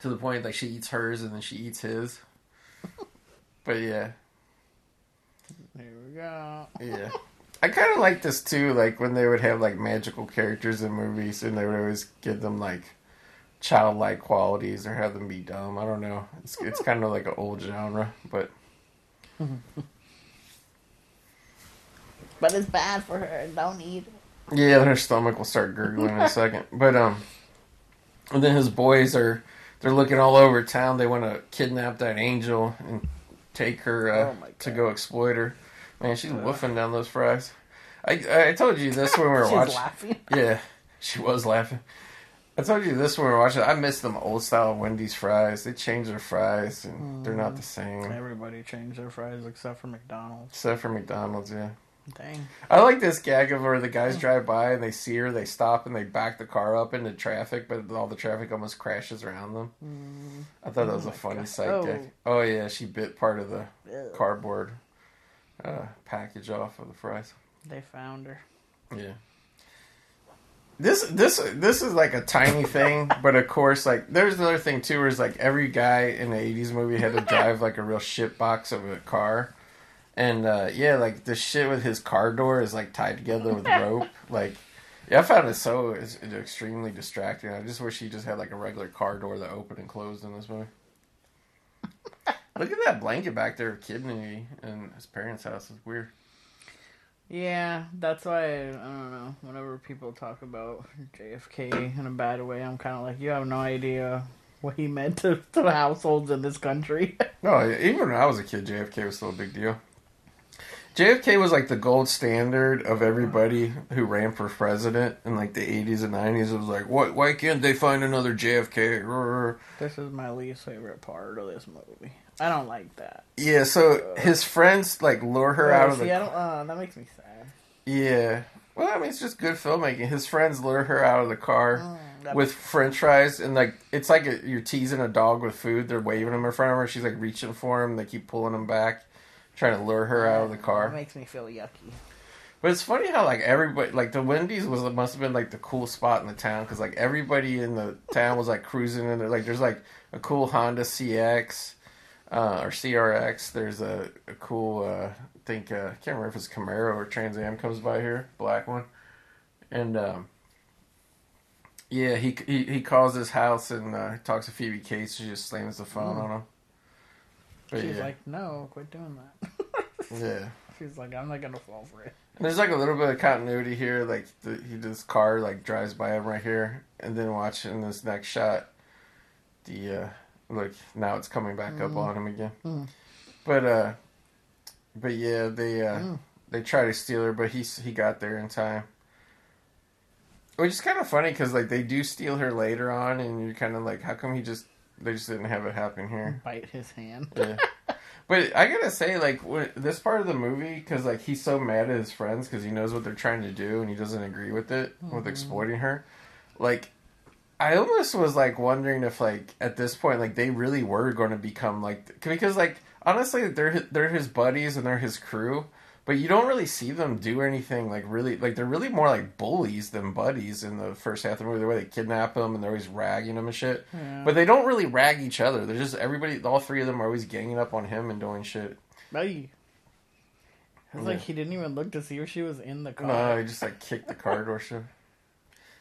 To the point, like, she eats hers, and then she eats his. But, yeah. There we go. Yeah. I kind of like this, too, like, when they would have, like, magical characters in movies, and they would always give them, like, childlike qualities, or have them be dumb. I don't know. It's kind of like an old genre, but... But it's bad for her. Don't eat it. Yeah, her stomach will start gurgling in a second. But, and then his boys they're looking all over town. They want to kidnap that angel and take her to go exploit her. Man, she's woofing down those fries. I told you this when we were watching. She's laughing. Yeah, she was laughing. I told you this when we were watching. I miss them old style Wendy's fries. They changed their fries, and they're not the same. Everybody changed their fries except for McDonald's. Except for McDonald's, yeah. Dang. I like this gag of where the guys drive by and they see her, they stop and they back the car up into traffic, but all the traffic almost crashes around them. I thought that was a funny sight gag. Oh yeah, she bit part of the cardboard package off of the fries. They found her. Yeah. This is like a tiny thing, but of course, like, there's another thing too, where it's like every guy in the 80s movie had to drive like a real shit box of a car. And, like, the shit with his car door is, like, tied together with rope. Like, yeah, I found it so extremely distracting. I just wish he just had, like, a regular car door that opened and closed in this movie. Look at that blanket back there of Kidney in his parents' house. It's weird. Yeah, that's why, I don't know, whenever people talk about JFK in a bad way, I'm kind of like, you have no idea what he meant to the households in this country. No, even when I was a kid, JFK was still a big deal. JFK was like the gold standard of everybody who ran for president in like the 80s and 90s. It was like, why can't they find another JFK? This is my least favorite part of this movie. I don't like that. Yeah, so his friends like lure her out of the... that makes me sad. Yeah. Well, I mean, it's just good filmmaking. His friends lure her out of the car with french fries, and like it's like you're teasing a dog with food. They're waving him in front of her. She's like reaching for him. They keep pulling him back, trying to lure her out of the car. It makes me feel yucky. But it's funny how like everybody, like the Wendy's must have been like the cool spot in the town, because like everybody in the town was like cruising in there. Like there's like a cool Honda CX or CRX. There's a cool I can't remember if it's Camaro or Trans Am comes by here, black one, and yeah, he calls his house and talks to Phoebe Cates. She just slams the phone on him. But she's like, "No, quit doing that." Yeah. She's like, "I'm not gonna fall for it." And there's like a little bit of continuity here. Like this car like drives by him right here, and then watch in this next shot, the look, now it's coming back up on him again. But yeah, they try to steal her, but he got there in time. Which is kind of funny, because like they do steal her later on, and you're kind of like, how come they just didn't have it happen here? Bite his hand. Yeah. But I gotta say, like this part of the movie, because like he's so mad at his friends because he knows what they're trying to do and he doesn't agree with it with exploiting her. Like, I almost was like wondering if like at this point like they really were going to become like, because like honestly they're his buddies and they're his crew. But you don't really see them do anything, like, really... Like, they're really more, like, bullies than buddies in the first half of the movie. The way they kidnap them, and they're always ragging them and shit. Yeah. But they don't really rag each other. They're just... Everybody... All three of them are always ganging up on him and doing shit. Hey. It's like he didn't even look to see if she was in the car. No, he just, like, kicked the car door shut.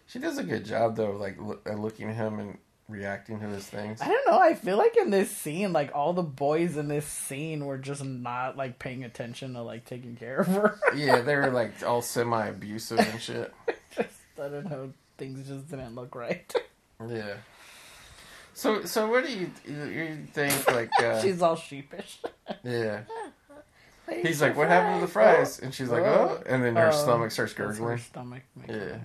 She does a good job, though, like, looking at him and reacting to his things. I don't know. I feel like in this scene, like all the boys in this scene were just not like paying attention to like taking care of her. Yeah, they were like all semi-abusive and shit. I don't know. Things just didn't look right. Yeah. So what do you think? Like she's all sheepish. Yeah. He's like, "What happened to the fries?" And she's like, "Oh," and then her stomach starts gurgling. Her stomach. Yeah.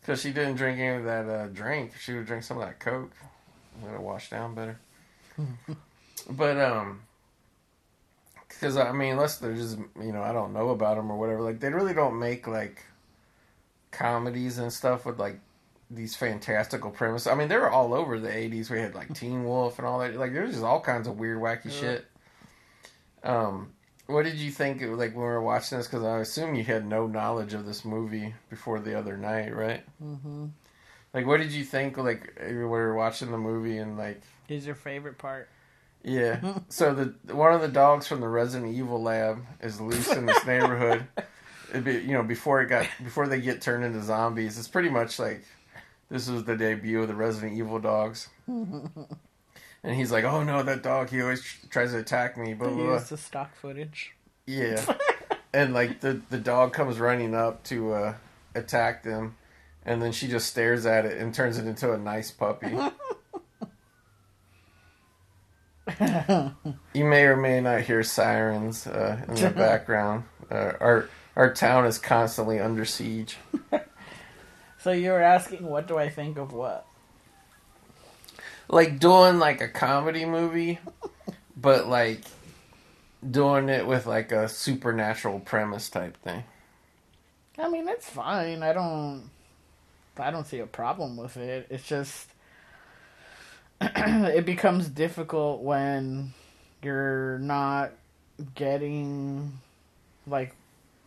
Because she didn't drink any of that drink. She would drink some of that Coke. Let it wash down better. But, because, I mean, unless they're just, you know, I don't know about them or whatever. Like, they really don't make, like, comedies and stuff with, like, these fantastical premises. I mean, they were all over the 80s. We had, like, Teen Wolf and all that. Like, there was just all kinds of weird, wacky shit. What did you think, like, when we were watching this? Because I assume you had no knowledge of this movie before the other night, right? Mm-hmm. Like, what did you think, like, when we were watching the movie and, like... Is your favorite part. Yeah. So, one of the dogs from the Resident Evil lab is loose in this neighborhood. It'd be, you know, before they get turned into zombies. It's pretty much, like, this was the debut of the Resident Evil dogs. And he's like, "Oh no, that dog! He always tries to attack me." But he used the stock footage. Yeah, and like the dog comes running up to attack them, and then she just stares at it and turns it into a nice puppy. You may or may not hear sirens in the background. Our town is constantly under siege. So you were asking, what do I think of what? Like, doing, like, a comedy movie, but, like, doing it with, like, a supernatural premise type thing. I mean, that's fine. I don't see a problem with it. It's just... it becomes difficult when you're not getting, like,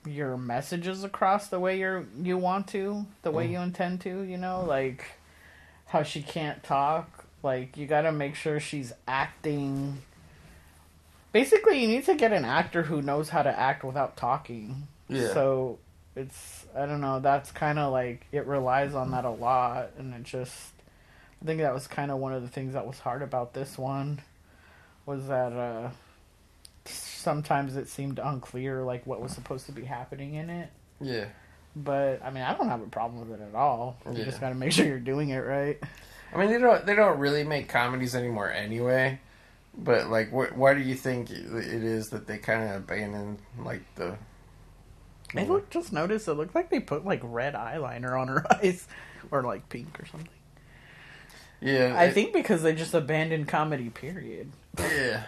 your messages across the way you want to, the way you intend to, you know? Like, how she can't talk. Like, you gotta make sure she's acting. Basically, you need to get an actor who knows how to act without talking. Yeah. So, it's, I don't know, that's kind of like, it relies on that a lot. And it just, I think that was kind of one of the things that was hard about this one. Was that, sometimes it seemed unclear, like, what was supposed to be happening in it. Yeah. But, I mean, I don't have a problem with it at all. You just gotta make sure you're doing it right. I mean, they don't really make comedies anymore anyway. But like, why do you think it is that they kind of abandoned like the? I just noticed it looks like they put like red eyeliner on her eyes, or like pink or something. Yeah, I think because they just abandoned comedy. Period. Yeah.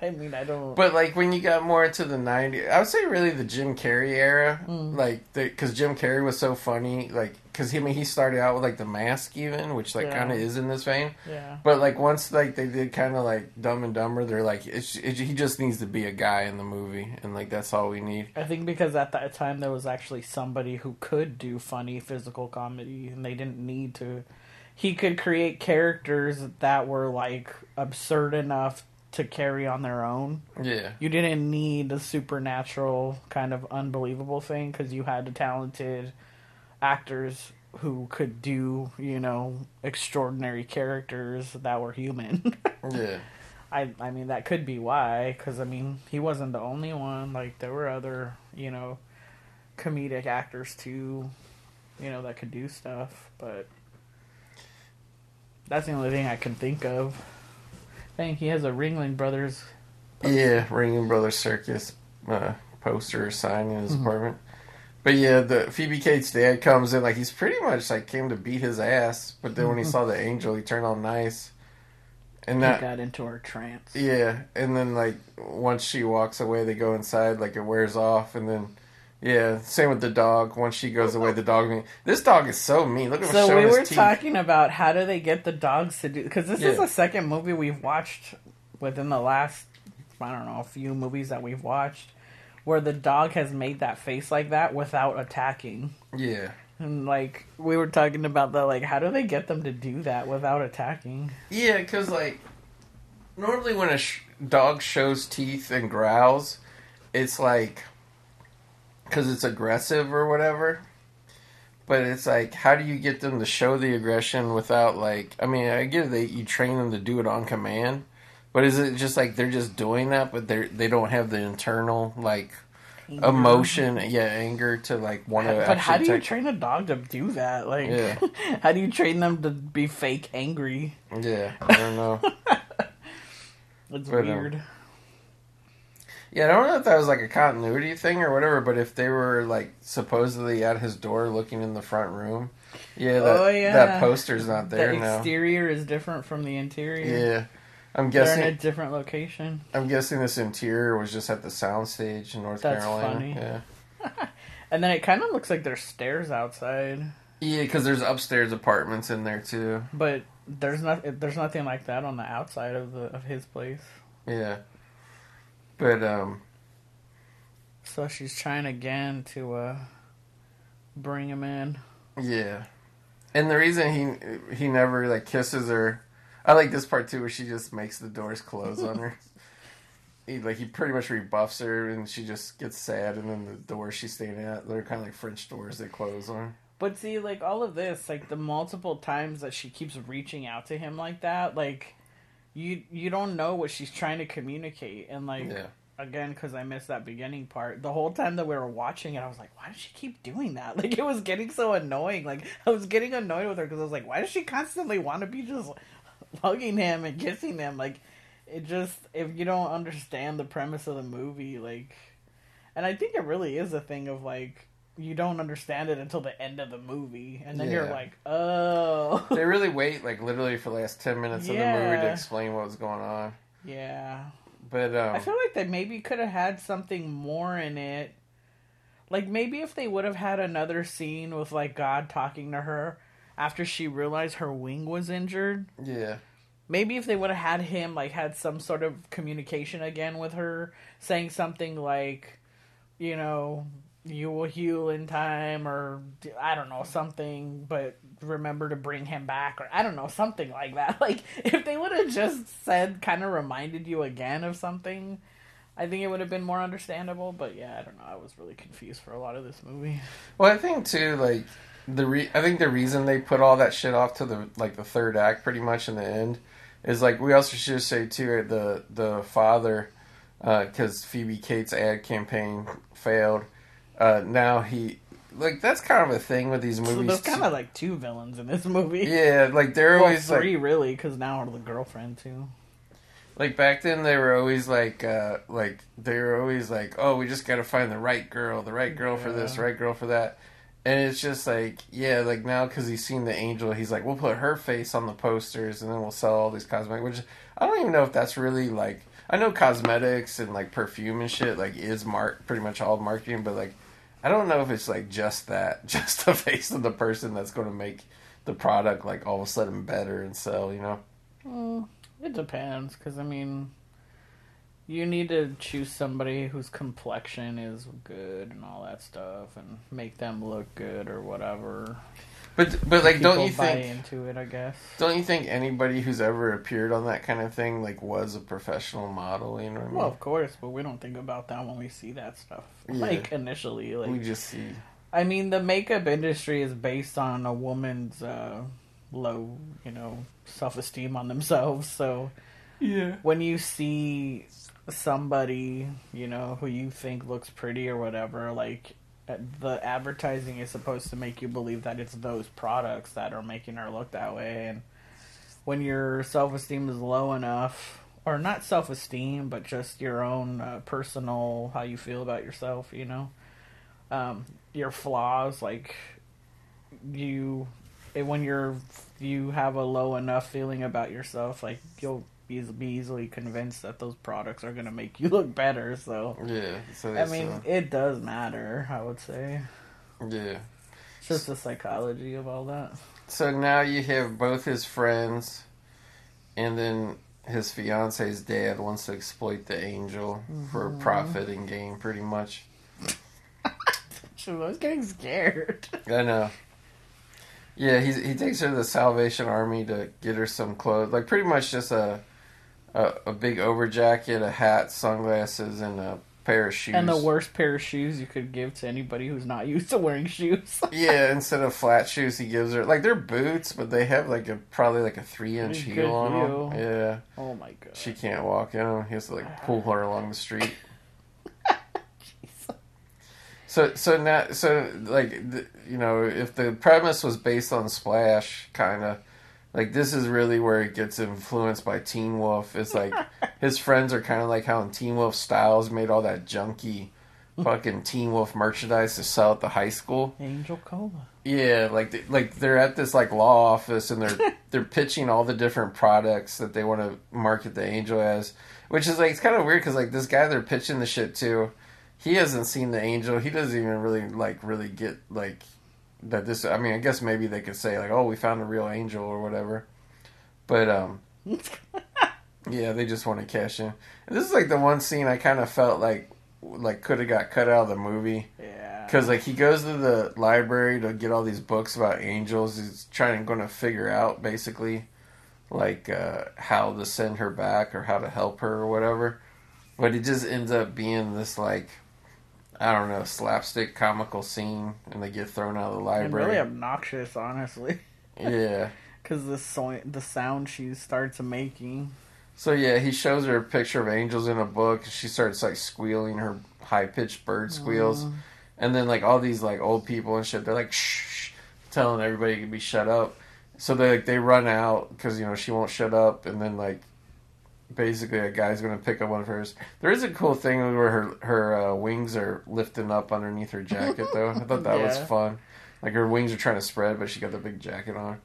I mean, I don't. But like when you got more to the '90s, I would say really the Jim Carrey era, like because Jim Carrey was so funny, like because he started out with like The Mask, even which like kind of is in this vein. Yeah. But like once like they did kind of like Dumb and Dumber, they're like he just needs to be a guy in the movie, and like that's all we need. I think because at that time there was actually somebody who could do funny physical comedy, and they didn't need to. He could create characters that were like absurd enough to carry on their own. Yeah. You didn't need a supernatural kind of unbelievable thing because you had the talented actors who could do, you know, extraordinary characters that were human. Yeah. I mean, that could be why, because, I mean, he wasn't the only one. Like, there were other, you know, comedic actors, too, you know, that could do stuff, but that's the only thing I can think of. I think he has a Ringling Brothers poster. Yeah, Ringling Brothers Circus poster or sign in his apartment. But yeah, the Phoebe Cates' dad comes in, like, he's pretty much, like, came to beat his ass. But then when he saw the angel, he turned all nice. And that got into her trance. Yeah, and then, like, once she walks away, they go inside, like, it wears off, and then... Yeah, same with the dog. Once she goes away, the dog... This dog is so mean. Look at him showing his teeth. So we were talking about how do they get the dogs to do... Because this is the second movie we've watched within the last, I don't know, a few movies that we've watched where the dog has made that face like that without attacking. Yeah. And, like, we were talking about that, like, how do they get them to do that without attacking? Yeah, because, like, normally when a dog shows teeth and growls, it's like... Because it's aggressive or whatever. But it's like, how do you get them to show the aggression without, like... I mean, I get that you train them to do it on command. But is it just like they're just doing that, but they don't have the internal, like, anger. Emotion, anger to, like, want to... But how do you train a dog to do that? Like, how do you train them to be fake angry? Yeah, I don't know. It's weird. Yeah, I don't know if that was, like, a continuity thing or whatever, but if they were, like, supposedly at his door looking in the front room, that poster's not there now. The exterior is different from the interior. Yeah. I'm guessing... They're in a different location. I'm guessing this interior was just at the soundstage in North Carolina. That's funny. Yeah. And then it kind of looks like there's stairs outside. Yeah, because there's upstairs apartments in there, too. But there's nothing like that on the outside of his place. Yeah. But, so she's trying again to, bring him in. Yeah. And the reason he never, like, kisses her... I like this part, too, where she just makes the doors close on her. He pretty much rebuffs her, and she just gets sad, and then the doors she's standing at, they're kind of like French doors that close on her. But see, like, all of this, like, the multiple times that she keeps reaching out to him like that, like... You don't know what she's trying to communicate. And, like, again, because I missed that beginning part, the whole time that we were watching it, I was like, why does she keep doing that? Like, it was getting so annoying. Like, I was getting annoyed with her because I was like, why does she constantly want to be just hugging him and kissing him? Like, it just, if you don't understand the premise of the movie, like... And I think it really is a thing of, like... You don't understand it until the end of the movie, and then you're like, oh. They really wait, like, literally for the last 10 minutes of the movie to explain what was going on. Yeah. But, I feel like they maybe could have had something more in it. Like, maybe if they would have had another scene with, like, God talking to her after she realized her wing was injured. Yeah. Maybe if they would have had him, like, had some sort of communication again with her, saying something like, you know... You will heal in time, or I don't know, something, but remember to bring him back, or I don't know, something like that. Like, if they would have just said, kind of reminded you again of something, I think it would have been more understandable. But yeah, I don't know, I was really confused for a lot of this movie. Well, I think too, like, I think the reason they put all that shit off to the, like, the third act pretty much in the end is, like, we also should say too, the father, because Phoebe Cates' ad campaign failed. Now he like that's kind of a thing with these movies. So there's kind of like two villains in this movie. Yeah, like they're always three, like, really, because now the girlfriend too. Like back then, they were always like, oh, we just got to find the right girl for this, the right girl for that. And it's just like, yeah, like now because he's seen the angel, he's like, we'll put her face on the posters and then we'll sell all these cosmetics. Which I don't even know if that's really like, I know cosmetics and like perfume and shit like is pretty much all marketing, but like I don't know if it's like just the face of the person that's going to make the product like all of a sudden better and sell, you know? It depends, because I mean, you need to choose somebody whose complexion is good and all that stuff, and make them look good or whatever. But like, don't you think into it? I guess. Don't you think anybody who's ever appeared on that kind of thing like was a professional model? You know what I mean? Well, of course, but we don't think about that when we see that stuff. Yeah. Like initially, like we just see. I mean, the makeup industry is based on a woman's low, self-esteem on themselves. So yeah, when you see somebody, who you think looks pretty or whatever, like the advertising is supposed to make you believe that it's those products that are making her look that way. And when your self-esteem is low enough, or not self-esteem, but just your own personal, how you feel about yourself, your flaws, like you have a low enough feeling about yourself, like you'll be easily convinced that those products are going to make you look better. So yeah, it does matter, I would say. Yeah, it's just the psychology of all that. So now you have both his friends, and then his fiance's dad wants to exploit the angel for profit and gain, pretty much. I was getting scared. I know. Yeah, he takes her to the Salvation Army to get her some clothes, like pretty much just a big overjacket, a hat, sunglasses, and a pair of shoes. And the worst pair of shoes you could give to anybody who's not used to wearing shoes. Yeah, instead of flat shoes, he gives her like they're boots, but they have like probably a 3-inch heel on them. Yeah. Oh my god. She can't walk in them. He has to like pull her along the street. So if the premise was based on Splash, kind of, like, this is really where it gets influenced by Teen Wolf. It's like, his friends are kind of like how in Teen Wolf Styles made all that junky fucking Teen Wolf merchandise to sell at the high school. Angel Cola. Yeah, like they're at this, like, law office, and they're pitching all the different products that they want to market the angel as, which is, like, it's kind of weird, because, like, this guy they're pitching the shit to, he hasn't seen the angel. He doesn't even really get, like, that this... I mean, I guess maybe they could say, like, oh, we found a real angel or whatever. But, yeah, they just want to cash in. And this is, like, the one scene I kind of felt like could have got cut out of the movie. Yeah. Because, like, he goes to the library to get all these books about angels. He's going to figure out, basically, like, how to send her back or how to help her or whatever. But it just ends up being this, like... I don't know, slapstick comical scene, and they get thrown out of the library. And really obnoxious, honestly. Yeah. Because the sound she starts making. So yeah, he shows her a picture of angels in a book, and she starts like squealing her high-pitched bird squeals. And then like all these like old people and shit, they're like shh, telling everybody to be shut up. So they run out because she won't shut up, and then like basically a guy's going to pick up one of hers. There is a cool thing where her wings are lifting up underneath her jacket, though. I thought that was fun. Like, her wings are trying to spread, but she got the big jacket on.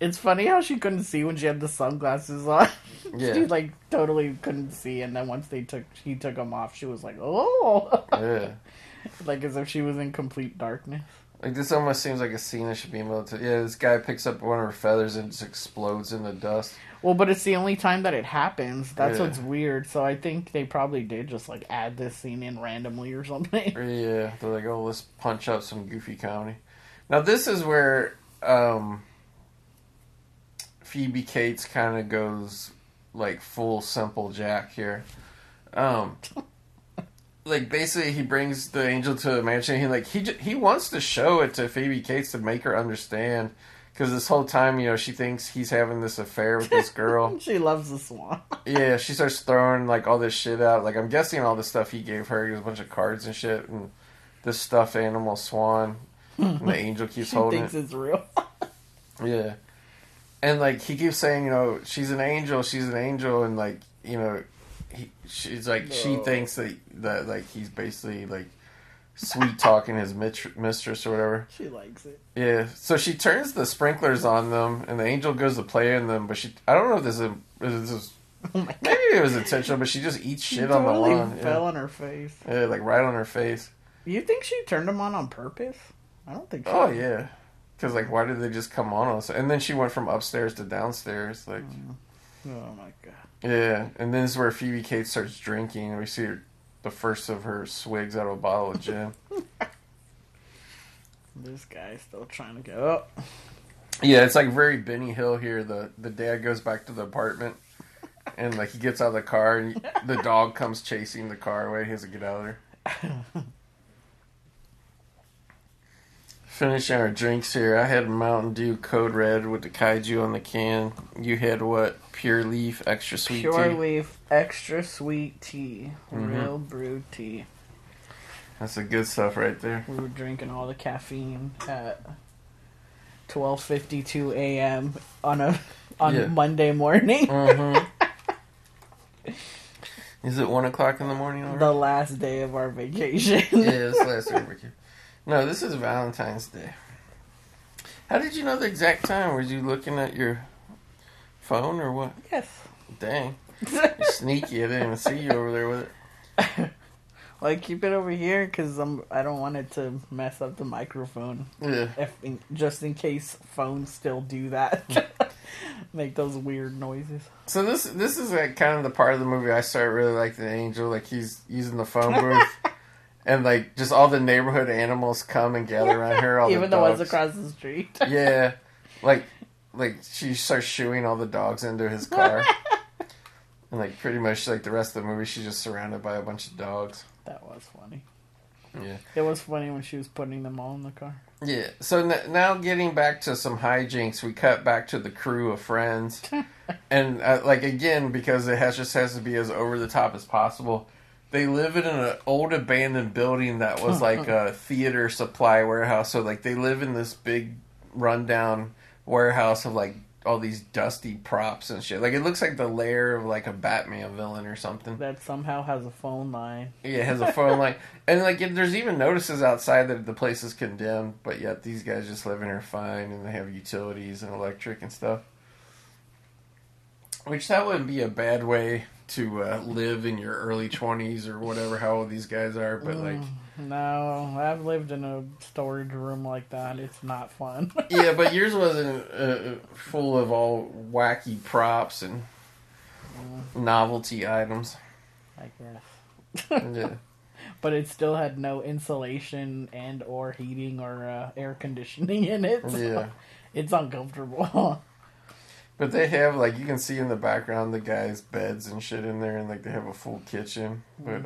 It's funny how she couldn't see when she had the sunglasses on. Yeah. She, like, totally couldn't see, and then once he took them off, she was like, oh! Yeah. Like, as if she was in complete darkness. Like, this almost seems like a scene that should be able to... Yeah, this guy picks up one of her feathers and just explodes in the dust. Well, but it's the only time that it happens. That's what's weird. So I think they probably did just, like, add this scene in randomly or something. Yeah. They're like, oh, let's punch up some goofy comedy. Now, this is where Phoebe Cates kind of goes, like, full Simple Jack here. Like, basically, he brings the angel to the mansion. He wants to show it to Phoebe Cates to make her understand. Because this whole time, she thinks he's having this affair with this girl. She loves the swan. Yeah, she starts throwing, like, all this shit out. Like, I'm guessing all the stuff he gave her. He was a bunch of cards and shit. And this stuffed animal swan, and the angel keeps holding it. She thinks it's real. Yeah. And, like, he keeps saying, you know, she's an angel, and, like, you know, she's, like, no. She thinks that, like, he's basically, like, sweet-talking his mistress or whatever. She likes it. Yeah, so she turns the sprinklers on them, and the angel goes to play in them, but I don't know if this is maybe it was intentional, but she just eats shit on the lawn. She fell on her face. Yeah, like, right on her face. You think she turned them on purpose? I don't think so. Oh, yeah. Because, like, why did they just come on us? And then she went from upstairs to downstairs. Like, oh my God. Yeah. And then this is where Phoebe Cates starts drinking, and we see the first of her swigs out of a bottle of gin. This guy's still trying to get up. Yeah, it's like very Benny Hill here. The dad goes back to the apartment, and, like, he gets out of the car, and the dog comes chasing the car away. He has to get out of there. Finishing our drinks here. I had Mountain Dew Code Red with the kaiju on the can. You had what? Pure Leaf Extra Sweet Tea. Pure Leaf Extra Sweet Tea. Mm-hmm. Real brewed tea. That's the good stuff right there. We were drinking all the caffeine at 12:52 a.m. on Monday morning. Mm-hmm. Is it 1 o'clock in the morning already? The last day of our vacation. Yeah, it's the last day of our vacation. No, this is Valentine's Day. How did you know the exact time? Were you looking at your phone or what? Yes. Dang. You're sneaky. I didn't even see you over there with it. Well, I keep it over here because I don't want it to mess up the microphone. Yeah. Just in case phones still do that. Make those weird noises. So this is like kind of the part of the movie I started really liking the angel. Like, he's using the phone booth. And, like, just all the neighborhood animals come and gather around her. All even the ones across the street. Yeah. Like she starts shooing all the dogs into his car. And, like, pretty much, like, the rest of the movie, she's just surrounded by a bunch of dogs. That was funny. Yeah. It was funny when she was putting them all in the car. Yeah. So, now getting back to some hijinks, we cut back to the crew of friends. And, like, again, because it just has to be as over-the-top as possible. They live in an old abandoned building that was like a theater supply warehouse. So, like, they live in this big rundown warehouse of, like, all these dusty props and shit. Like, it looks like the lair of, like, a Batman villain or something. That somehow has a phone line. Yeah, it has a phone line. And, like, there's even notices outside that the place is condemned. But yet these guys just live in here fine, and they have utilities and electric and stuff. Which that wouldn't be a bad way to live in your early 20s or whatever, how old these guys are, but like... No, I've lived in a storage room like that. It's not fun. Yeah, but yours wasn't full of all wacky props and novelty items. I guess. Yeah. But it still had no insulation and or heating or air conditioning in it. So yeah. It's uncomfortable. But they have, like, you can see in the background the guys' beds and shit in there, and, like, they have a full kitchen. But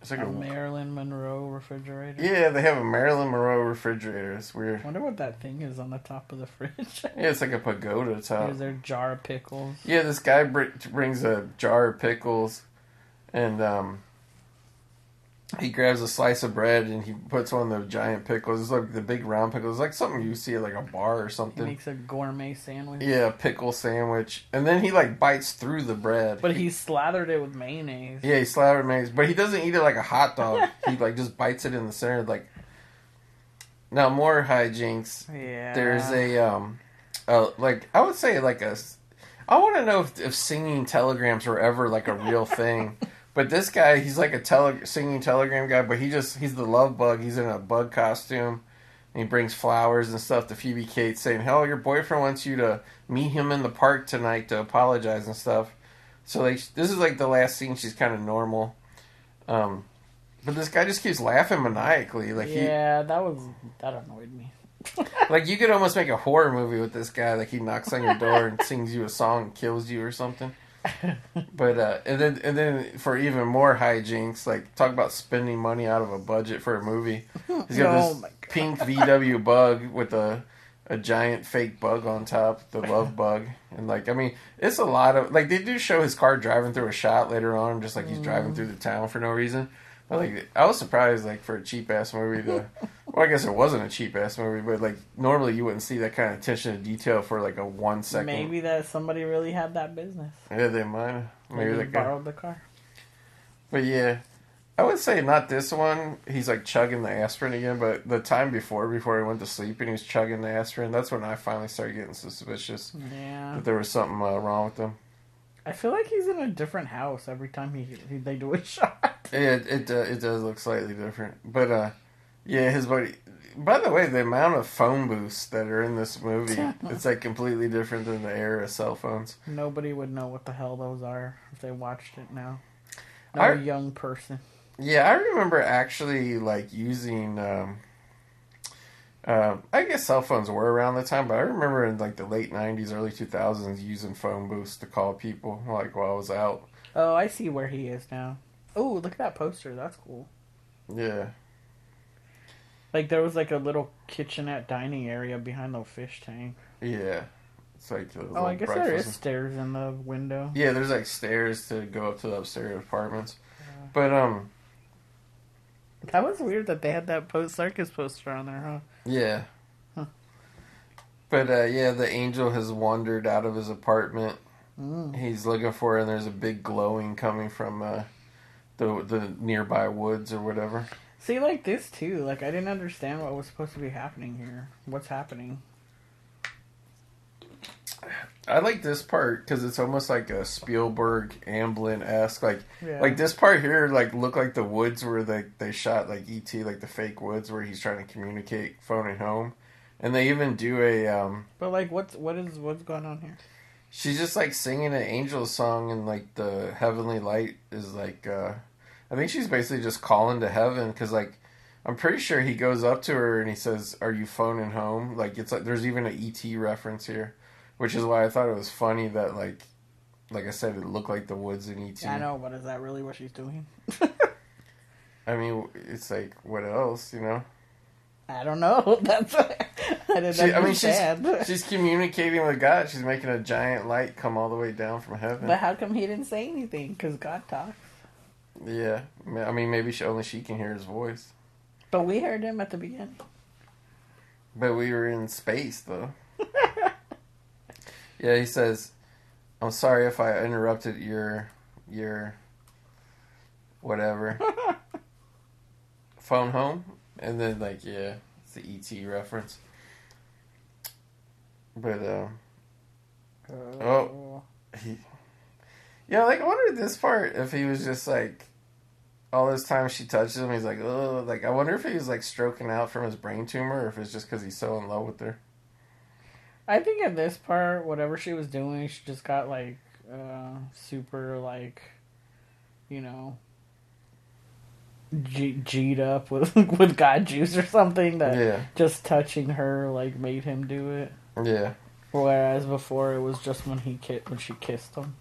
it's like a Marilyn Monroe refrigerator. Yeah, they have a Marilyn Monroe refrigerator. It's weird. I wonder what that thing is on the top of the fridge. Yeah, it's like a pagoda top. There's a jar of pickles. Yeah, this guy brings a jar of pickles, and he grabs a slice of bread and he puts on the giant pickles. It's like the big round pickles. It's like something you see at like a bar or something. He makes a gourmet sandwich. Yeah, a pickle sandwich. And then he like bites through the bread. But he slathered it with mayonnaise. Yeah, he slathered mayonnaise. But he doesn't eat it like a hot dog. He like just bites it in the center. Like, now more hijinks. Yeah. There's like, I would say like I want to know if singing telegrams were ever like a real thing. But this guy, he's like a singing telegram guy, but he's the love bug. He's in a bug costume, and he brings flowers and stuff to Phoebe Cates, saying, "Hell, your boyfriend wants you to meet him in the park tonight to apologize and stuff." So like, this is like the last scene. She's kind of normal, but this guy just keeps laughing maniacally. Like, that annoyed me. Like, you could almost make a horror movie with this guy. Like, he knocks on your door and sings you a song and kills you or something. But and then for even more hijinks, like, talk about spending money out of a budget for a movie. He's got this pink VW bug with a giant fake bug on top, the love bug, and like, I mean, it's a lot of like, they do show his car driving through a shot later on, just like he's driving through the town for no reason. I like it. I was surprised, like, for a cheap ass movie to. Well, I guess it wasn't a cheap ass movie, but like normally you wouldn't see that kind of attention to detail for like a 1 second. Maybe that somebody really had that business. Yeah, they might have. Maybe they borrowed the car. But yeah, I would say not this one. He's like chugging the aspirin again, but the time before he went to sleep and he was chugging the aspirin, that's when I finally started getting suspicious. Yeah, that there was something wrong with him. I feel like he's in a different house every time they do a shot. It does look slightly different, but yeah, his buddy. By the way, the amount of phone booths that are in this movie, it's like completely different than the era of cell phones. Nobody would know what the hell those are if they watched it now. Not a young person. Yeah, I remember actually like using. I guess cell phones were around the time, but I remember in like the late 90s, early 2000s using phone booths to call people like while I was out. Oh, I see where he is now. Oh, look at that poster. That's cool. Yeah. Like there was like a little kitchenette dining area behind the fish tank. Yeah. It's like I guess there is stairs in the window. Yeah, there's like stairs to go up to the upstairs apartments. Yeah. But that was weird that they had that circus poster on there, huh? Yeah. Huh. But, yeah, the angel has wandered out of his apartment. Mm. He's looking for her, and there's a big glowing coming from the nearby woods or whatever. See, like, this, too. Like, I didn't understand what was supposed to be happening here. What's happening? I like this part because it's almost like a Spielberg, Amblin-esque. Like, yeah. Like this part here, like looked like the woods where they shot like E.T., like the fake woods where he's trying to communicate, phoning home, and they even do a. But like, what's going on here? She's just like singing an angel song, and like the heavenly light is like. I think she's basically just calling to heaven because like. I'm pretty sure he goes up to her and he says, "Are you phoning home?" Like it's like there's even an E.T. reference here. Which is why I thought it was funny that, like I said, it looked like the woods in E.T. Yeah, I know, but is that really what she's doing? I mean, it's like, what else, you know? I don't know. That's what I didn't understand. She's communicating with God. She's making a giant light come all the way down from heaven. But how come he didn't say anything? Because God talks. Yeah. I mean, maybe only she can hear his voice. But we heard him at the beginning. But we were in space, though. Yeah, he says, "I'm sorry if I interrupted your whatever." Phone home? And then, like, yeah, it's the E.T. reference. But, yeah, like, I wonder this part if he was just, like, all this time she touches him, he's like, oh, like, I wonder if he was, like, stroking out from his brain tumor or if it's just because he's so in love with her. I think at this part, whatever she was doing, she just got, like, super, like, you know, G'd up with God juice or something that just touching her, like, made him do it. Yeah. Whereas before, it was just when she kissed him.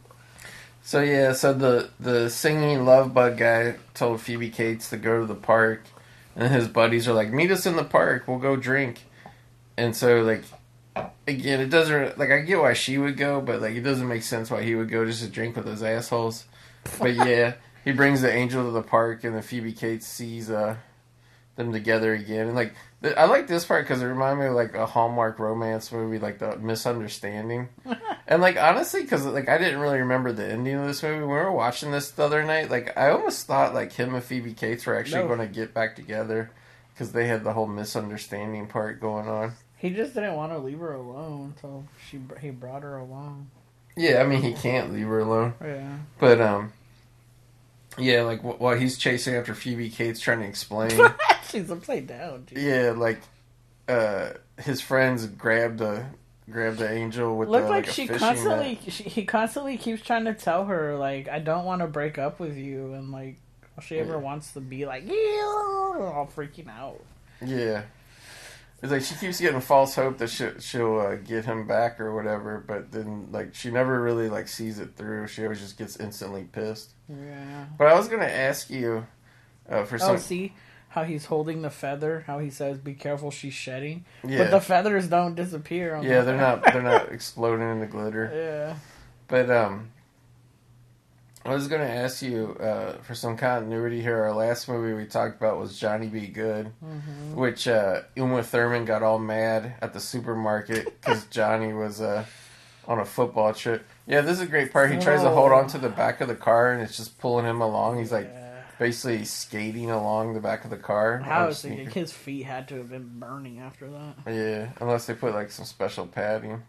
So, yeah, so the singing love bug guy told Phoebe Cates to go to the park, and his buddies are like, meet us in the park, we'll go drink. And so, like... Again, it doesn't... Like, I get why she would go, but, like, it doesn't make sense why he would go just to drink with those assholes. But, yeah, he brings the angel to the park, and then Phoebe Cates sees them together again. And, like, I like this part because it reminded me of, like, a Hallmark romance movie, like, The Misunderstanding. And, like, honestly, because, like, I didn't really remember the ending of this movie. When we were watching this the other night, like, I almost thought, like, him and Phoebe Cates were actually going to get back together because they had the whole misunderstanding part going on. He just didn't want to leave her alone, so he brought her along. Yeah, I mean, he can't leave her alone. Yeah. But, yeah, like, while he's chasing after Phoebe Cates trying to explain... She's upside down, dude. Yeah, like, his friends grabbed the angel with looked like she constantly net. He constantly keeps trying to tell her, like, I don't want to break up with you, and, like, all she ever wants to be like, all freaking out. Yeah. It's like she keeps getting false hope that she'll get him back or whatever, but then like she never really like sees it through. She always just gets instantly pissed. Yeah. But I was gonna ask you see how he's holding the feather, how he says, "Be careful, she's shedding." Yeah. But the feathers don't disappear. They're not exploding in the glitter. Yeah. But I was going to ask you for some continuity here. Our last movie we talked about was Johnny B. Good, which Uma Thurman got all mad at the supermarket because Johnny was on a football trip. Yeah, this is a great part. He tries to hold on to the back of the car, and it's just pulling him along. He's like basically skating along the back of the car. I was thinking his feet had to have been burning after that. Yeah, unless they put like some special padding.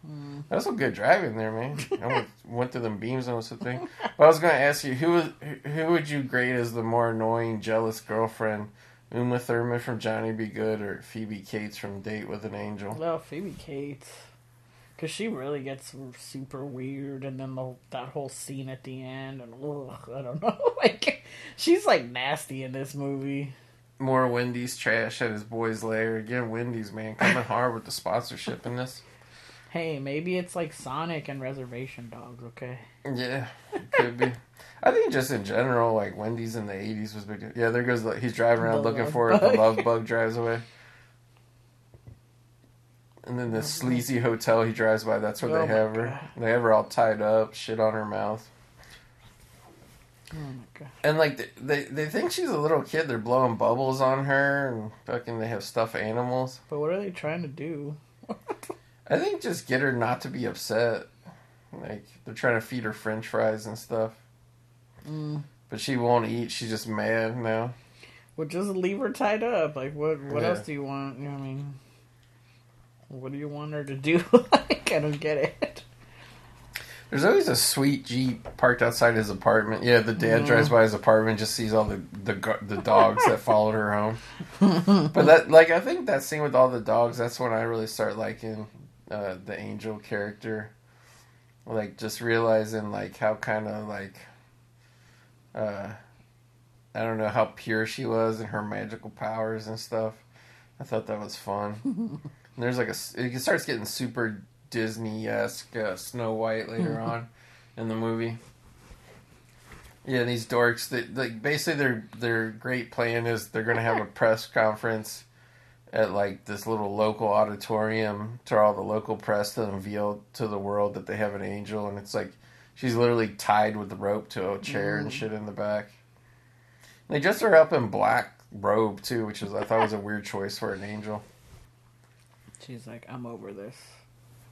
That was some good driving there, man. I went through them beams and was the thing. But I was going to ask you, who would you grade as the more annoying, jealous girlfriend? Uma Thurman from Johnny B. Good or Phoebe Cates from Date with an Angel? No, Phoebe Cates. Because she really gets super weird, and then that whole scene at the end, and I don't know. Like, she's like nasty in this movie. More Wendy's trash at his boys' lair. Again, Wendy's, man, coming hard with the sponsorship in this. Hey, maybe it's like Sonic and Reservation Dogs, okay? Yeah, it could be. I think just in general, like, Wendy's in the 80s was big. Yeah, there goes, he's driving around looking for it. The love bug drives away. And then the sleazy hotel he drives by, that's where they have her. God. They have her all tied up, shit on her mouth. Oh my God. And like, they think she's a little kid. They're blowing bubbles on her, and fucking they have stuffed animals. But what are they trying to do? I think just get her not to be upset. Like, they're trying to feed her french fries and stuff. But she won't eat, she's just mad now. Well, just leave her tied up. Like, what else do you want? You know what I mean? What do you want her to do? Like, I don't get it. There's always a sweet Jeep parked outside his apartment. Yeah, the dad drives by his apartment and just sees all the dogs that followed her home. But that, like, I think that scene with all the dogs, that's when I really start liking the Angel character. Like, just realizing, like, how kind of, like, I don't know, how pure she was and her magical powers and stuff. I thought that was fun. And there's like it starts getting super Disney-esque Snow White later on in the movie. Yeah, these dorks, they, like, basically their great plan is they're going to have a press conference at like this little local auditorium to all the local press to unveil to the world that they have an angel, and it's like she's literally tied with the rope to a chair and shit in the back. And they dress her up in black robe too, which is I thought was a weird choice for an angel. She's like, I'm over this.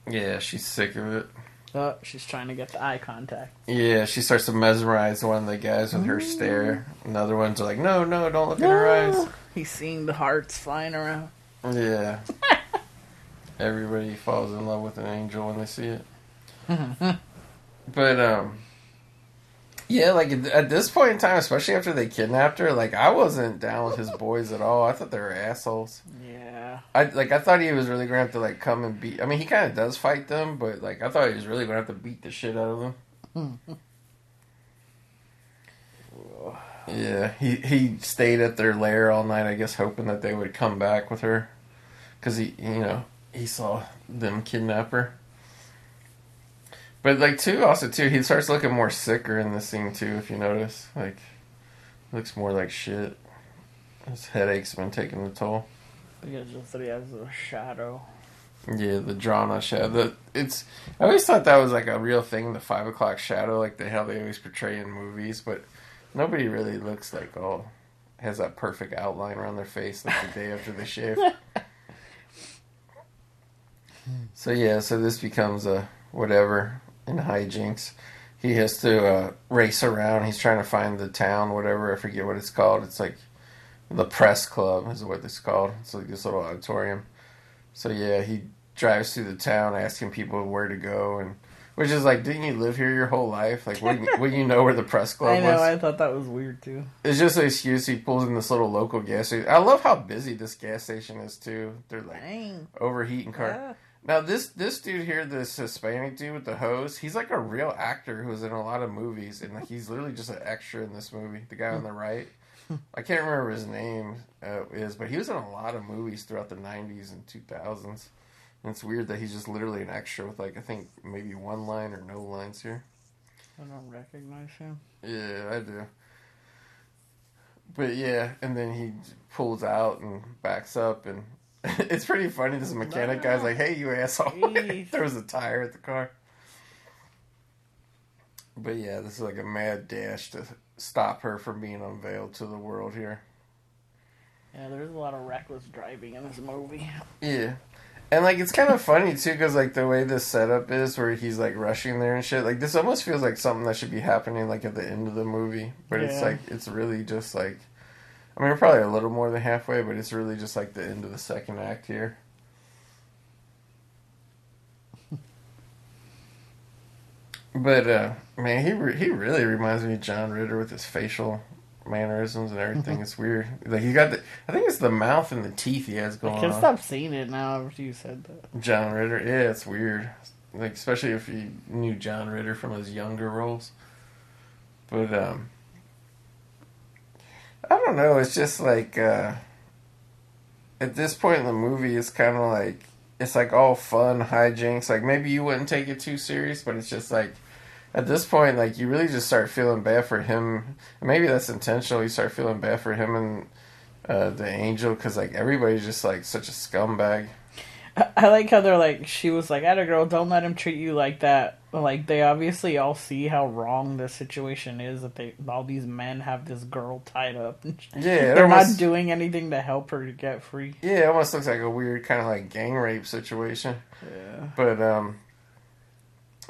Yeah, she's sick of it. Oh, she's trying to get the eye contact. Yeah, she starts to mesmerize one of the guys with her stare. Another one's like, no, don't look in her eyes. He's seeing the hearts flying around. Yeah. Everybody falls in love with an angel when they see it. But, yeah, like, at this point in time, especially after they kidnapped her, like, I wasn't down with his boys at all. I thought they were assholes. Yeah. I thought he was really going to have to, like, come and beat... I mean, he kind of does fight them, but, like, I thought he was really going to have to beat the shit out of them. Yeah, he stayed at their lair all night, I guess, hoping that they would come back with her. Because he, you know, he saw them kidnap her. But, like, too, he starts looking more sicker in this scene, too, if you notice. Like, looks more like shit. His headaches have been taking a toll. Because just that he has a shadow. Yeah, the drawn-out shadow. I always thought that was, like, a real thing, the 5 o'clock shadow, like how they always portray in movies. But nobody really looks like, has that perfect outline around their face like the day after they shave. So, yeah, so this becomes a whatever... In hijinks, he has to race around. He's trying to find the town, whatever. I forget what it's called. It's like the press club is what it's called. It's like this little auditorium. So yeah, he drives through the town asking people where to go, and which is like, didn't you live here your whole life? Like, wouldn't you know where the press club was? I know. I thought that was weird too. It's just an excuse. He pulls in this little local gas station. I love how busy this gas station is too. They're like overheating car. Yeah. Now, this dude here, this Hispanic dude with the hose, he's like a real actor who's in a lot of movies, and like, he's literally just an extra in this movie. The guy on the right, I can't remember his name but he was in a lot of movies throughout the 90s and 2000s. And it's weird that he's just literally an extra with, like, I think maybe one line or no lines here. I don't recognize him. Yeah, I do. But yeah, and then he pulls out and backs up, and it's pretty funny. This mechanic guy's like, hey, you asshole. Throws a tire at the car. But yeah, this is like a mad dash to stop her from being unveiled to the world here. Yeah, there's a lot of reckless driving in this movie. Yeah. And, like, it's kind of funny, too, because, like, the way this setup is, where he's, like, rushing there and shit, like, this almost feels like something that should be happening, like, at the end of the movie. But it's, like, it's really just, like, I mean, we're probably a little more than halfway, but it's really just, like, the end of the second act here. But, man, he really reminds me of John Ritter with his facial mannerisms and everything. It's weird. Like, he got the, I think it's the mouth and the teeth he has going on. I can't stop seeing it now after you said that. John Ritter, yeah, it's weird. Like, especially if you knew John Ritter from his younger roles. But, I don't know, it's just like, at this point in the movie, it's kind of like, it's like all fun hijinks. Like, maybe you wouldn't take it too serious, but it's just like, at this point, like, you really just start feeling bad for him. Maybe that's intentional. You start feeling bad for him and the angel, because, like, everybody's just, like, such a scumbag. I like how they're, like, she was like, atta girl, don't let him treat you like that. Like, they obviously all see how wrong the situation is, that they, all these men have this girl tied up. Yeah. They're almost, not doing anything to help her to get free. Yeah, it almost looks like a weird kind of, like, gang rape situation. Yeah. But,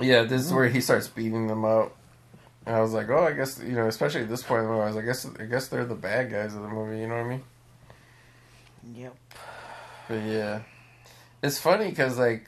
yeah, this is where he starts beating them up. And I was like, oh, I guess, you know, especially at this point in the movie, I was like, I guess they're the bad guys of the movie, you know what I mean? Yep. But yeah. It's funny because, like,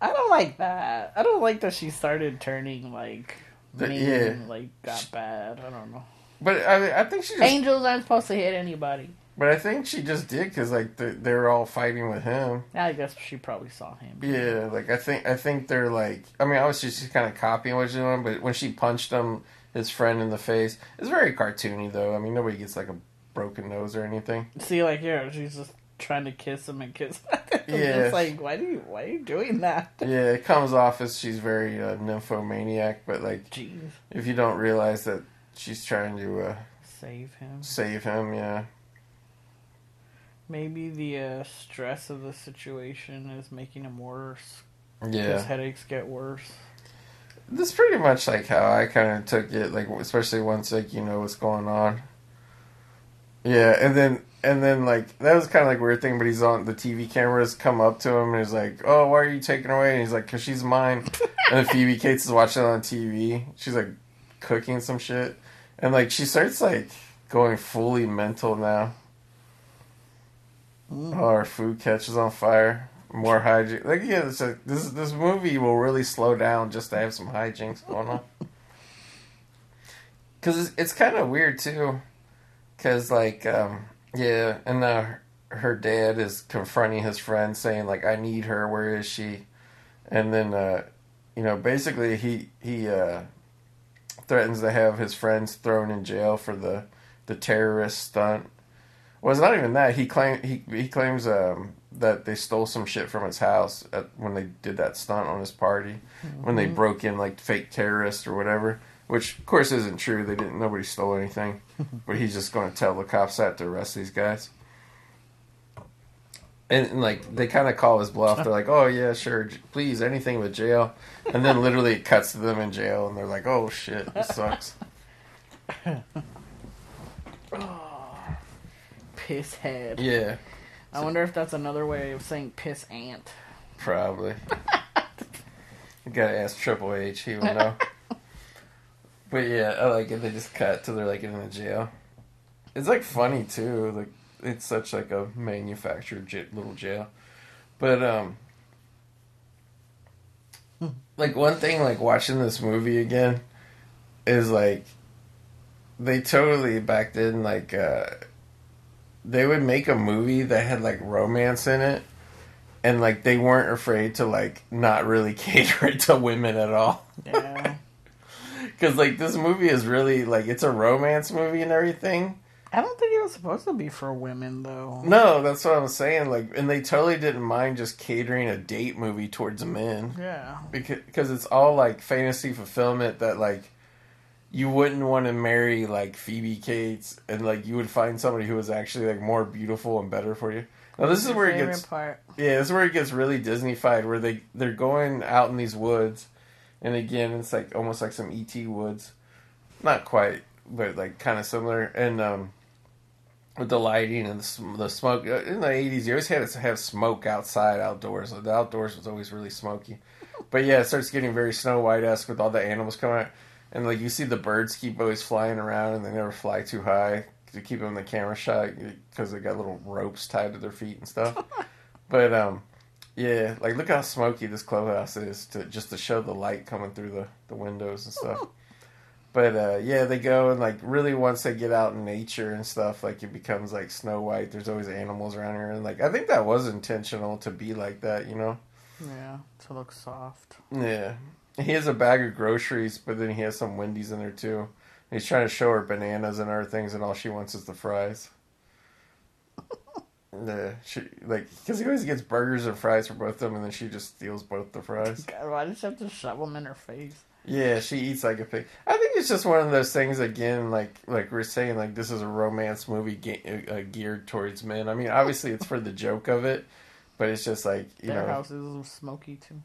I don't like that. I don't like that she started turning, like, mean, like, got bad. I don't know. But, I mean, I think she just, angels aren't supposed to hit anybody. But I think she just did because, like, they were all fighting with him. I guess she probably saw him. Yeah, like, I think they're, like, I mean, obviously she's kind of copying what she's doing, but when she punched him, his friend, in the face, it's very cartoony, though. I mean, nobody gets, like, a broken nose or anything. See, like, here, she's just trying to kiss him and kiss him. Yeah. It's like, why are you doing that? Yeah, it comes off as she's very nymphomaniac, but, like, jeez, if you don't realize that she's trying to save him, yeah. Maybe the stress of the situation is making him worse. Yeah. His headaches get worse. That's pretty much, like, how I kind of took it, like, especially once, like, you know what's going on. Yeah, and then, like, that was kind of, like, a weird thing, but he's on, the TV cameras come up to him, and he's like, oh, why are you taking her away? And he's like, because she's mine. And then Phoebe Cates is watching it on TV. She's, like, cooking some shit. And, like, she starts, like, going fully mental now. Oh, our food catches on fire. More hijinks. Like, yeah, it's like, this movie will really slow down just to have some hijinks going on. Because it's kind of weird, too. Because, like, yeah, and her dad is confronting his friend, saying, like, I need her, where is she? And then, you know, basically he threatens to have his friends thrown in jail for the terrorist stunt. Well, it's not even that. He claims that they stole some shit from his house when they did that stunt on his party, when they broke in, like, fake terrorists or whatever. Which, of course, isn't true. They didn't. Nobody stole anything. But he's just going to tell the cops that to arrest these guys. And like, they kind of call his bluff. They're like, oh, yeah, sure, please, anything but jail. And then literally it cuts to them in jail, and they're like, oh, shit, this sucks. Piss head. Yeah. I wonder if that's another way of saying piss ant. Probably. You gotta ask Triple H, he would know. But yeah, I like it. They just cut till they're like in the jail. It's like funny too. Like, it's such like a manufactured little jail. But like one thing, like watching this movie again, is like they totally back then like. They would make a movie that had, like, romance in it, and, like, they weren't afraid to, like, not really cater it to women at all. Yeah. Because, like, this movie is really, like, it's a romance movie and everything. I don't think it was supposed to be for women, though. No, that's what I'm saying. Like, and they totally didn't mind just catering a date movie towards men. Yeah. Because it's all, like, fantasy fulfillment that, like, you wouldn't want to marry, like, Phoebe Cates, and, like, you would find somebody who was actually, like, more beautiful and better for you. Now, this is where it gets... Part. Yeah, this is where it gets really Disney-fied, where they're going out in these woods, And again, it's like almost like some E.T. woods. Not quite, but like kind of similar. And with the lighting and the smoke. In the 80s, you always had to have smoke outdoors. The outdoors was always really smoky. But yeah, it starts getting very Snow White-esque with all the animals coming out. And like you see the birds keep always flying around and they never fly too high to keep them in the camera shot because they got little ropes tied to their feet and stuff. But yeah, like look how smoky this clubhouse is to show the light coming through the windows and stuff. But, yeah, they go and, like, really once they get out in nature and stuff, like, it becomes, like, Snow White. There's always animals around here. And, like, I think that was intentional to be like that, you know? Yeah, to look soft. Yeah. He has a bag of groceries, but then he has some Wendy's in there, too. And he's trying to show her bananas and other things, and all she wants is the fries. Because he always gets burgers and fries for both of them, and then she just steals both the fries. God, why does she have to shove them in her face? Yeah, she eats like a pig. I think it's just one of those things, again, like we're saying, like, this is a romance movie geared towards men. I mean, obviously, it's for the joke of it, but it's just, like, you know. Their house is a little smoky, too.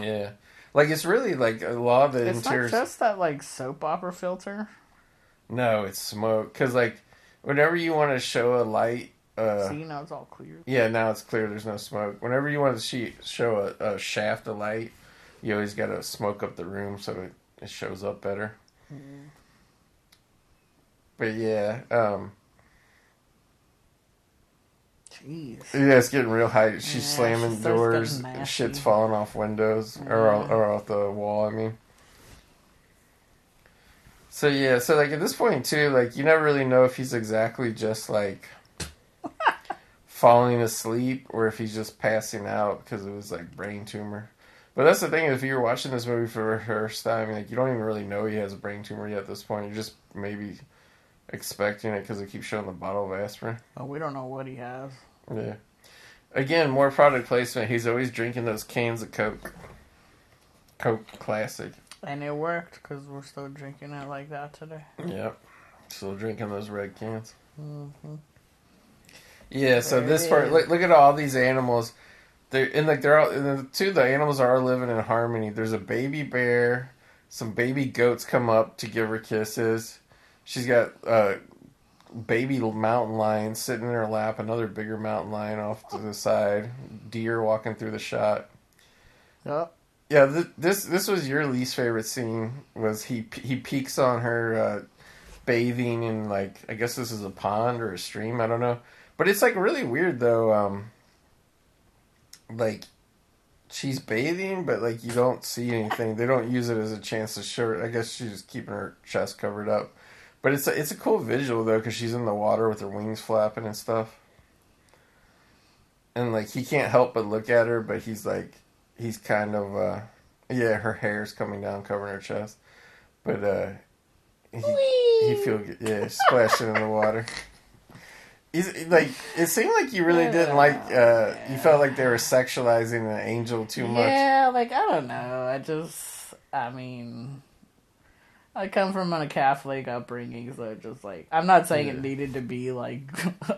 Yeah. Like, it's really, like, a lot of the interiors. It's not just that, like, soap opera filter. No, it's smoke. Because, like, whenever you want to show a light... See, now it's all clear. Yeah, now it's clear. There's no smoke. Whenever you want to show a shaft of light... You always gotta smoke up the room so it shows up better. Mm. But yeah, Jeez. Yeah, it's getting real high. She's slamming doors. Shit's falling off windows or off the wall. I mean. So yeah, so like at this point too, like you never really know if he's exactly just like. Falling asleep or if he's just passing out because it was like brain tumor. But that's the thing, if you're watching this movie for the first time, like, you don't even really know he has a brain tumor yet at this point. You're just maybe expecting it because they keep showing the bottle of aspirin. Oh, we don't know what he has. Yeah. Again, more product placement. He's always drinking those cans of Coke. Coke Classic. And it worked because we're still drinking it like that today. Yep. Still drinking those red cans. Mm-hmm. Yeah, so this part, look at all these animals. The animals are living in harmony. There's a baby bear. Some baby goats come up to give her kisses. She's got baby mountain lions sitting in her lap. Another bigger mountain lion off to the side. Deer walking through the shot. Yep. Yeah. This was your least favorite scene. Was he peeks on her bathing in like I guess this is a pond or a stream. I don't know. But it's like really weird though. Like, she's bathing, but, like, you don't see anything. They don't use it as a chance to show her. I guess she's just keeping her chest covered up. But it's a cool visual, though, because she's in the water with her wings flapping and stuff. And, like, he can't help but look at her, but he's, like, he's kind of, yeah, her hair's coming down, covering her chest. But, he feels, yeah, splashing in the water. He's, like, it seemed like you really didn't like, you felt like they were sexualizing an angel too much. Yeah, like, I don't know. I come from a Catholic upbringing, so just, like, I'm not saying it needed to be, like,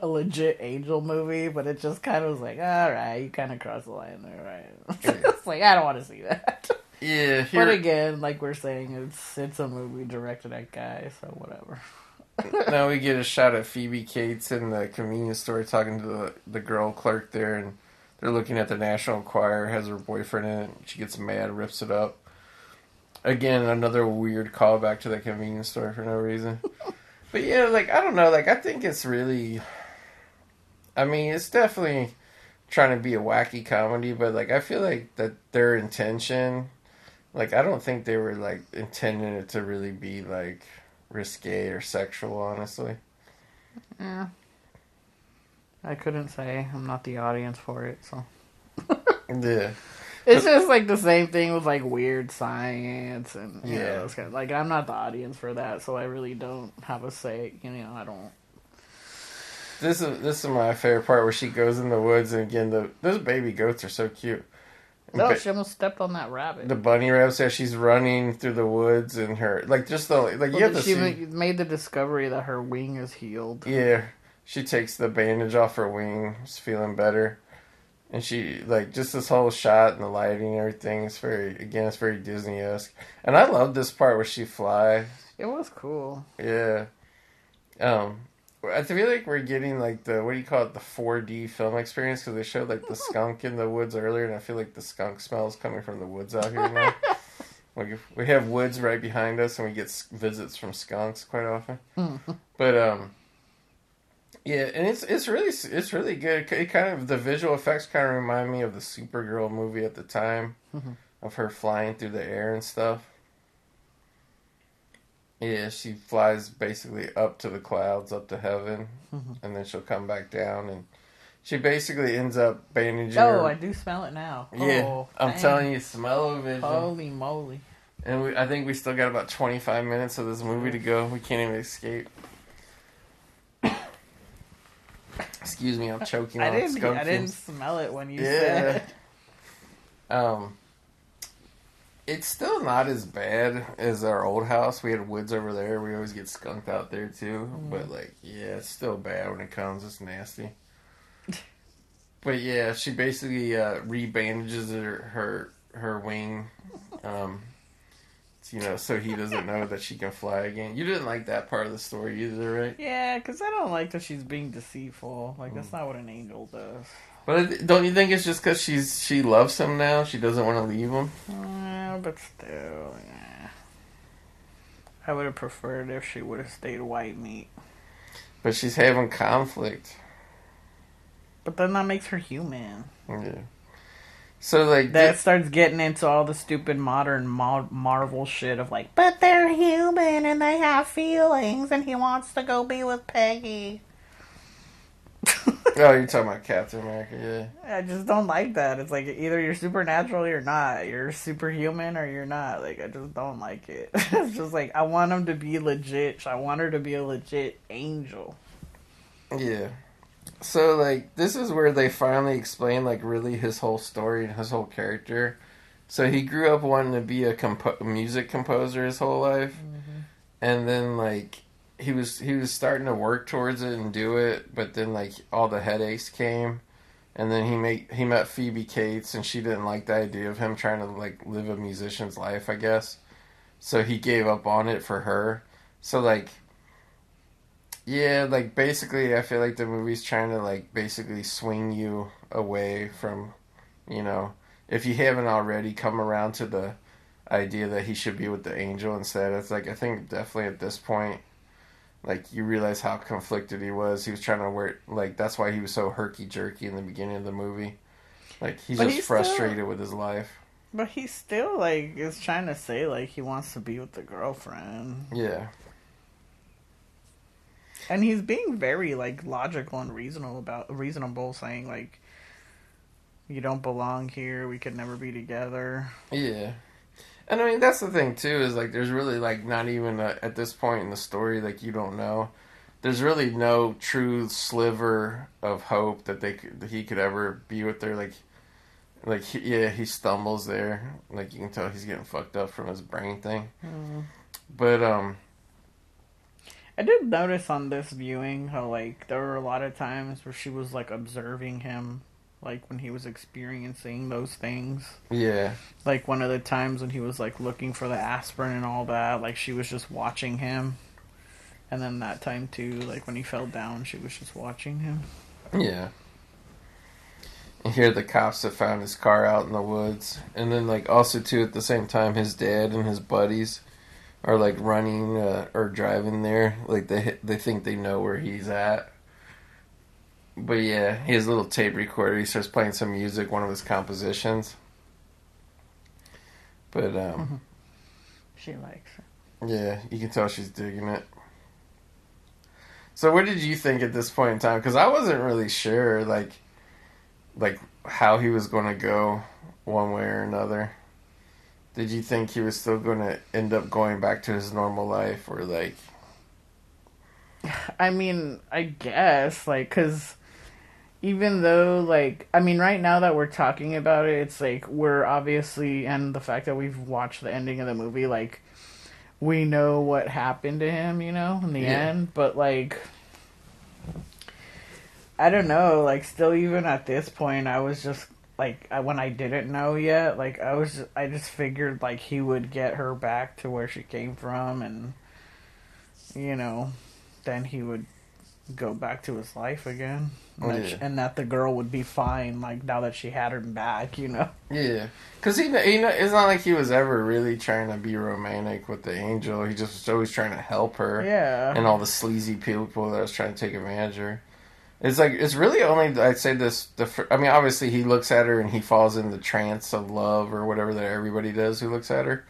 a legit angel movie, but it just kind of was like, all right, you kind of crossed the line there, right? Yeah. It's like, I don't want to see that. Yeah. But again, like we're saying, it's a movie directed at guys, so whatever. Now we get a shot of Phoebe Cates in the convenience store talking to the girl clerk there, and they're looking at the National Enquirer, has her boyfriend in it, she gets mad, rips it up. Again, another weird callback to the convenience store for no reason. But yeah, like, I don't know, like, I think it's really, I mean, it's definitely trying to be a wacky comedy, but, like, I feel like that their intention, like, I don't think they were, like, intending it to really be, like... risque or sexual, honestly. Yeah. I couldn't say. I'm not the audience for it, so. Yeah. It's just, like, the same thing with, like, weird science and, you know, those kind of, like, I'm not the audience for that, so I really don't have a say, you know, I don't. This is my favorite part where she goes in the woods, and again, those baby goats are so cute. No, she almost stepped on that rabbit. The bunny rabbit says she's running through the woods and her... Like, just the... Like, well, you have to see... She made the discovery that her wing is healed. Yeah. She takes the bandage off her wing. She's feeling better. And she, like, just this whole shot and the lighting and everything, it's very, again, it's very Disney-esque. And I love this part where she flies. It was cool. Yeah. I feel like we're getting, like, the, what do you call it, the 4D film experience, because they showed, like, the skunk in the woods earlier, and I feel like the skunk smell is coming from the woods out here now. We have woods right behind us, and we get visits from skunks quite often. But, yeah, and it's really good. It kind of, the visual effects kind of remind me of the Supergirl movie at the time, of her flying through the air and stuff. Yeah, she flies basically up to the clouds, up to heaven, and then she'll come back down, and she basically ends up bandaging her. Oh, I do smell it now. Yeah, oh, I'm telling you, smell-o-vision. Holy moly. And I think we still got about 25 minutes of this movie to go. We can't even escape. Excuse me, I'm choking on skunk fumes. I didn't smell it when you said it. It's still not as bad as our old house. We had woods over there. We always get skunked out there, too. But, like, yeah, it's still bad when it comes. It's nasty. But, yeah, she basically rebandages her wing, you know, so he doesn't know that she can fly again. You didn't like that part of the story either, right? Yeah, because I don't like that she's being deceitful. Like, that's not what an angel does. But don't you think it's just because she loves him now? She doesn't want to leave him? But still, yeah. I would have preferred if she would have stayed white meat. But she's having conflict. But then that makes her human. Yeah. So, like, that starts getting into all the stupid modern Marvel shit of, like, but they're human and they have feelings and he wants to go be with Peggy. Oh, you're talking about Captain America, yeah. I just don't like that. It's like, either you're supernatural or you're not. You're superhuman or you're not. Like, I just don't like it. It's just like, I want him to be legit. I want her to be a legit angel. Yeah. So, like, this is where they finally explain, like, really his whole story and his whole character. So he grew up wanting to be a music composer his whole life. And then, like, he was starting to work towards it and do it, but then, like, all the headaches came. And then he met Phoebe Cates, and she didn't like the idea of him trying to, like, live a musician's life, I guess. So he gave up on it for her. So, like... yeah, like, basically, I feel like the movie's trying to, like, basically swing you away from, you know, if you haven't already come around to the idea that he should be with the angel instead. It's like, I think definitely at this point, like, you realize how conflicted he was. He was trying to work, like, that's why he was so herky-jerky in the beginning of the movie. Like, he's frustrated with his life. But he still, like, is trying to say, like, he wants to be with the girlfriend. Yeah. And he's being very, like, logical and reasonable, saying, like, you don't belong here, we could never be together. Yeah. And, I mean, that's the thing, too, is, like, there's really, like, not even, at this point in the story, like, you don't know. There's really no true sliver of hope that he could ever be with her. Like, yeah, he stumbles there. Like, you can tell he's getting fucked up from his brain thing. But, I did notice on this viewing how, like, there were a lot of times where she was, like, observing him, like, when he was experiencing those things. Yeah. Like, one of the times when he was, like, looking for the aspirin and all that, like, she was just watching him. And then that time, too, like, when he fell down, she was just watching him. Yeah. And here the cops have found his car out in the woods. And then, like, also, too, at the same time, his dad and his buddies... are, like, running or driving there. Like, they think they know where he's at. But, yeah, he has a little tape recorder. He starts playing some music, one of his compositions. But, she likes it. Yeah, you can tell she's digging it. So what did you think at this point in time? Because I wasn't really sure, like how he was going to go one way or another. Did you think he was still going to end up going back to his normal life, or, like... I mean, I guess, like, because even though, like... I mean, right now that we're talking about it, it's, like, we're obviously... And the fact that we've watched the ending of the movie, like, we know what happened to him, you know, in the end. But, like... I don't know, like, still even at this point, I was just, like, when I didn't know yet, like, I just figured, like, he would get her back to where she came from, and, you know, then he would go back to his life again. And, and that the girl would be fine, like, now that she had him back, you know? Yeah. Because, you know, it's not like he was ever really trying to be romantic with the angel. He just was always trying to help her. Yeah. And all the sleazy people that was trying to take advantage of her. It's like, it's really only, I'd say this, I mean, obviously he looks at her and he falls in the trance of love or whatever that everybody does who looks at her.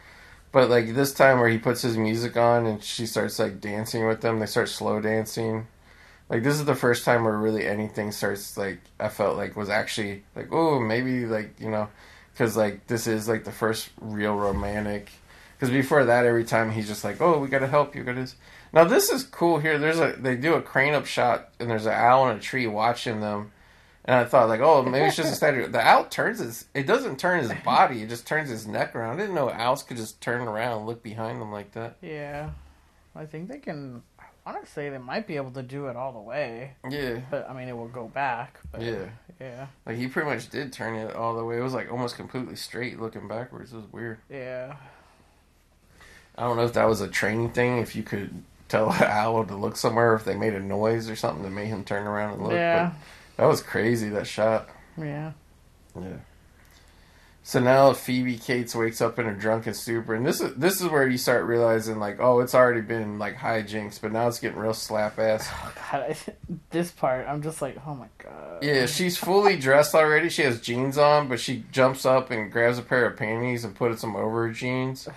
But, like, this time where he puts his music on and she starts, like, dancing with them, they start slow dancing. Like, this is the first time where really anything starts, like, I felt like was actually, like, oh, maybe, like, you know, because, like, this is, like, the first real romantic. Because before that, every time he's just like, oh, we gotta help you, gotta... Now, this is cool here. They do a crane-up shot, and there's an owl in a tree watching them. And I thought, like, oh, maybe it's just a statue. The owl turns it doesn't turn his body, it just turns his neck around. I didn't know owls could just turn around and look behind them like that. Yeah. I think they can... Honestly, they might be able to do it all the way. Yeah. But, I mean, it will go back. But, yeah. Yeah. Like, he pretty much did turn it all the way. It was, like, almost completely straight looking backwards. It was weird. Yeah. I don't know if that was a training thing, if you could tell an owl to look somewhere, if they made a noise or something that made him turn around and look. Yeah. But that was crazy, that shot. Yeah. Yeah. So now Phoebe Cates wakes up in a drunken stupor, and this is where you start realizing, like, oh, it's already been, like, hijinks, but now it's getting real slap-ass. Oh, God, this part, I'm just like, oh, my God. Yeah, she's fully dressed already. She has jeans on, but she jumps up and grabs a pair of panties and puts them over her jeans,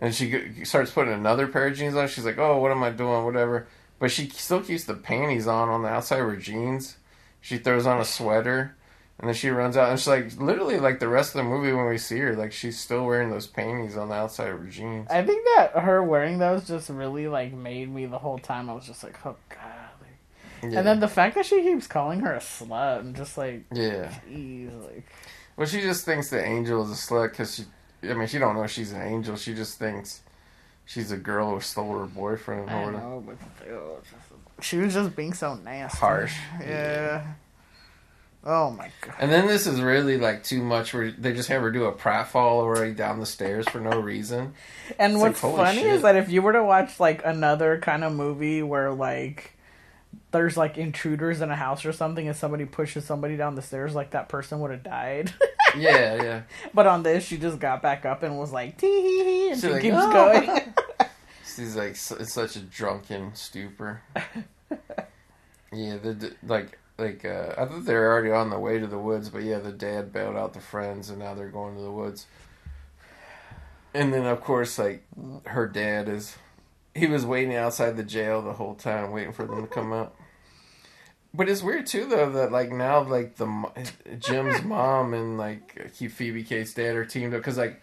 and she starts putting another pair of jeans on. She's like, oh, what am I doing, whatever. But she still keeps the panties on the outside of her jeans. She throws on a sweater. And then she runs out, and she's like, literally, like, the rest of the movie when we see her, like, she's still wearing those panties on the outside of her jeans. I think that her wearing those just really, like, made me the whole time. I was just like, oh, God. Like, yeah. And then the fact that she keeps calling her a slut, I'm just like, yeah. Geez, like. Well, she just thinks the angel is a slut because she don't know she's an angel. She just thinks she's a girl who stole her boyfriend. I know, but still, she was just being so nasty. Harsh. Yeah. Oh, my God. And then this is really, like, too much where they just have her do a pratfall already down the stairs for no reason. And it's what's like, funny shit. Is that if you were to watch, like, another kind of movie where, like, there's, like, intruders in a house or something and somebody pushes somebody down the stairs, like, that person would have died. Yeah, yeah. But on this, she just got back up and was like, tee-hee-hee, and she like, keeps going. She's, like, it's such a drunken stupor. Yeah, I thought they were already on the way to the woods, but yeah, the dad bailed out the friends, and now they're going to the woods. And then, of course, like, her dad he was waiting outside the jail the whole time, waiting for them to come out. But it's weird, too, though, that, like, now, like, Jim's mom and, like, Phoebe Cates' dad are teamed up, because, like,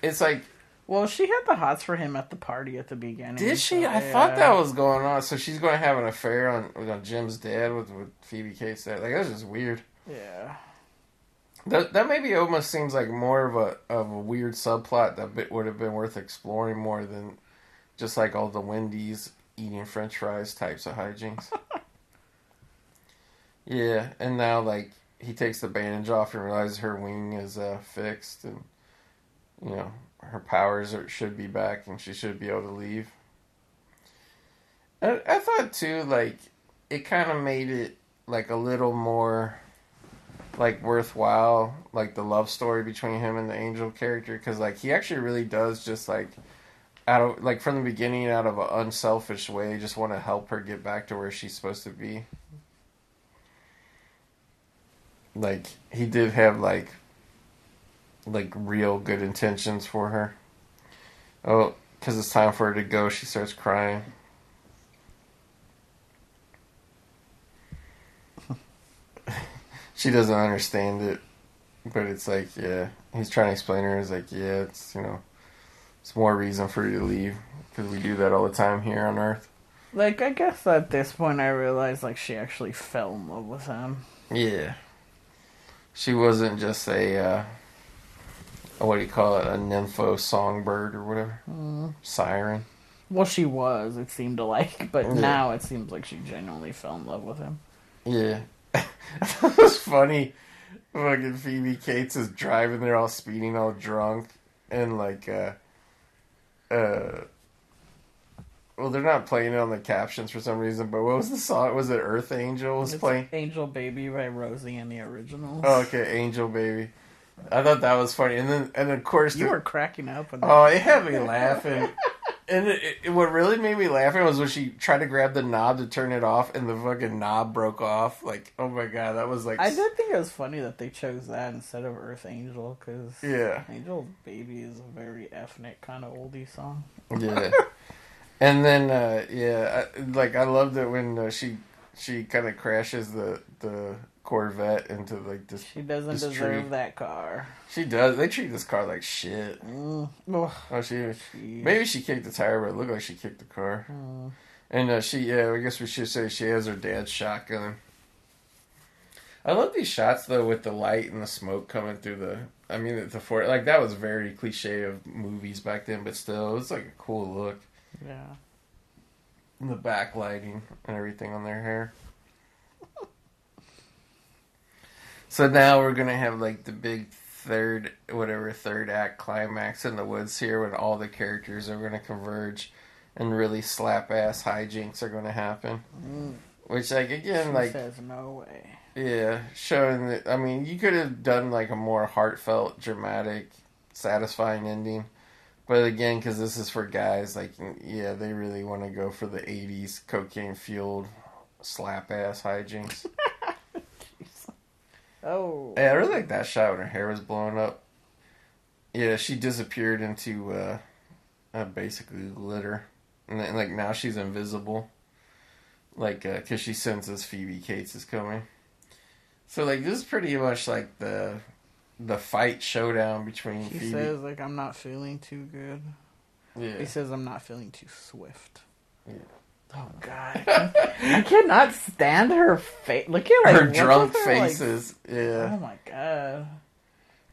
it's like... Well, she had the hots for him at the party at the beginning. Did she? So, I thought that was going on. So she's going to have an affair on Jim's dad with Phoebe Cates' dad. Like, that's just weird. Yeah. That maybe almost seems like more of a weird subplot that would have been worth exploring more than just like all the Wendy's eating French fries types of hijinks. Yeah, and now like he takes the bandage off and realizes her wing is fixed, and you know. Her powers should be back, and she should be able to leave. I thought, too, like, it kind of made it, like, a little more, like, worthwhile, like, the love story between him and the angel character, because, like, he actually really does just, like, from the beginning, out of an unselfish way, just want to help her get back to where she's supposed to be. Like, he did have, like, real good intentions for her. Oh, because it's time for her to go, she starts crying. She doesn't understand it, but it's like, yeah, he's trying to explain to her, it's like, yeah, it's, you know, it's more reason for you to leave, because we do that all the time here on Earth. Like, I guess at this point I realized, like, she actually fell in love with him. Yeah. She wasn't just a, what do you call it, a nympho songbird or whatever? Siren. Well, she was, it seemed like, but now it seems like she genuinely fell in love with him. Yeah. That was funny. Fucking Phoebe Cates is driving there all speeding, all drunk. And like, well, they're not playing it on the captions for some reason, but what was the song? Was it Earth Angel was playing? Angel Baby by Rosie and the Originals. Oh, okay, Angel Baby. I thought that was funny. And of course... You were cracking up. Oh, it had me laughing. And what really made me laughing was when she tried to grab the knob to turn it off, and the fucking knob broke off. Like, oh my god, that was like... I did think it was funny that they chose that instead of Earth Angel, because Angel Baby is a very ethnic kind of oldie song. Yeah. And then, I loved it when she kind of crashes the Corvette into, like, this... She doesn't deserve that car. She does. They treat this car like shit. Mm. Oh, maybe she kicked the tire, but it looked like she kicked the car. Mm. And I guess we should say she has her dad's shotgun. I love these shots, though, with the light and the smoke coming through the fort. Like, that was very cliche of movies back then, but still, it's like a cool look. Yeah. And the backlighting and everything on their hair. So now we're going to have, like, the big third act climax in the woods here, when all the characters are going to converge and really slap-ass hijinks are going to happen. Mm. Which, like, again, she like... says no way. Yeah, showing that... I mean, you could have done, like, a more heartfelt, dramatic, satisfying ending. But again, because this is for guys, like, yeah, they really want to go for the 80s cocaine-fueled slap-ass hijinks. Oh. Yeah, I really like that shot when her hair was blowing up. Yeah, she disappeared into basically glitter. And then, like, now she's invisible. Like, because she senses Phoebe Cates is coming. So, like, this is pretty much like the fight showdown between Phoebe. She says, like, I'm not feeling too good. Yeah. He says, I'm not feeling too swift. Yeah. Oh, God. I cannot stand her face. Look at her drunk faces. Like, yeah. Oh, my God.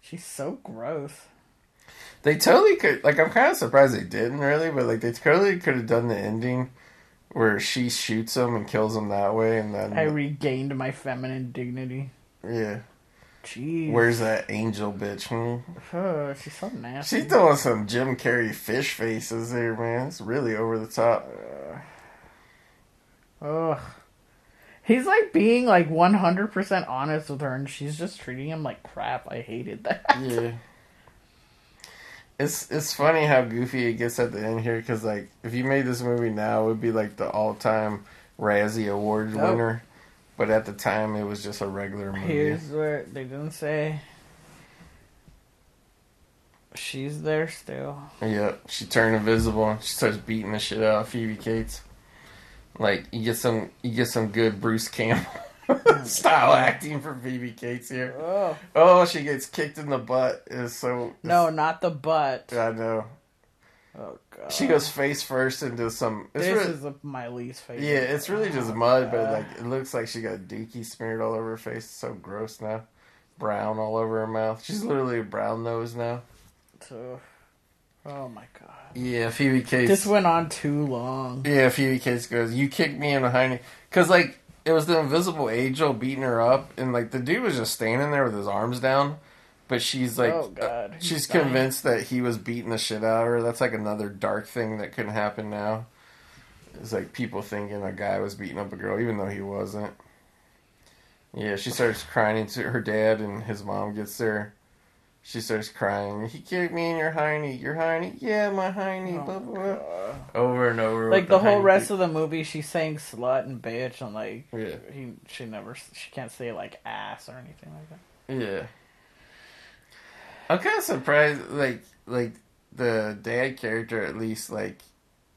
She's so gross. They totally could... Like, I'm kind of surprised they didn't, really. But, like, they totally could have done the ending where she shoots him and kills him that way. And then... I regained my feminine dignity. Yeah. Jeez. Where's that angel bitch, hmm? Oh, she's so nasty. She's doing some Jim Carrey fish faces here, man. It's really over the top. Ugh. He's, like, being, like, 100% honest with her, and she's just treating him like crap. I hated that. Yeah. It's funny how goofy it gets at the end here, because, like, if you made this movie now, it would be, like, the all-time Razzie Award winner. But at the time, it was just a regular movie. Here's where they didn't say... She's there still. Yep. She turned invisible, and she starts beating the shit out of Phoebe Cates. Like, you get some good Bruce Campbell style acting from Phoebe Cates here. Ugh. Oh, she gets kicked in the butt. No, not the butt. I know. Oh, God. She goes face first into some... my least favorite. Yeah, it's really just mud, but, like, it looks like she got dookie smeared all over her face. It's so gross now. Brown all over her mouth. She's literally a brown nose now. Oh, my God. Yeah, Phoebe Cates... This went on too long. Yeah, Pheebe Cates goes, you kicked me in behind me. Because, like, it was the invisible angel beating her up, and, like, the dude was just standing there with his arms down, but she's, like... Oh, God. She's convinced that he was beating the shit out of her. That's, like, another dark thing that couldn't happen now. It's, like, people thinking a guy was beating up a girl, even though he wasn't. Yeah, she starts crying into her dad, and his mom gets there. She starts crying. He kicked me in your hiney. Your hiney? Yeah, my hiney. Blah, blah, blah. Over and over. Like, the whole rest of the movie, she's saying slut and bitch, and, like, she can't say, like, ass or anything like that. Yeah. I'm kind of surprised, like the dad character, at least, like,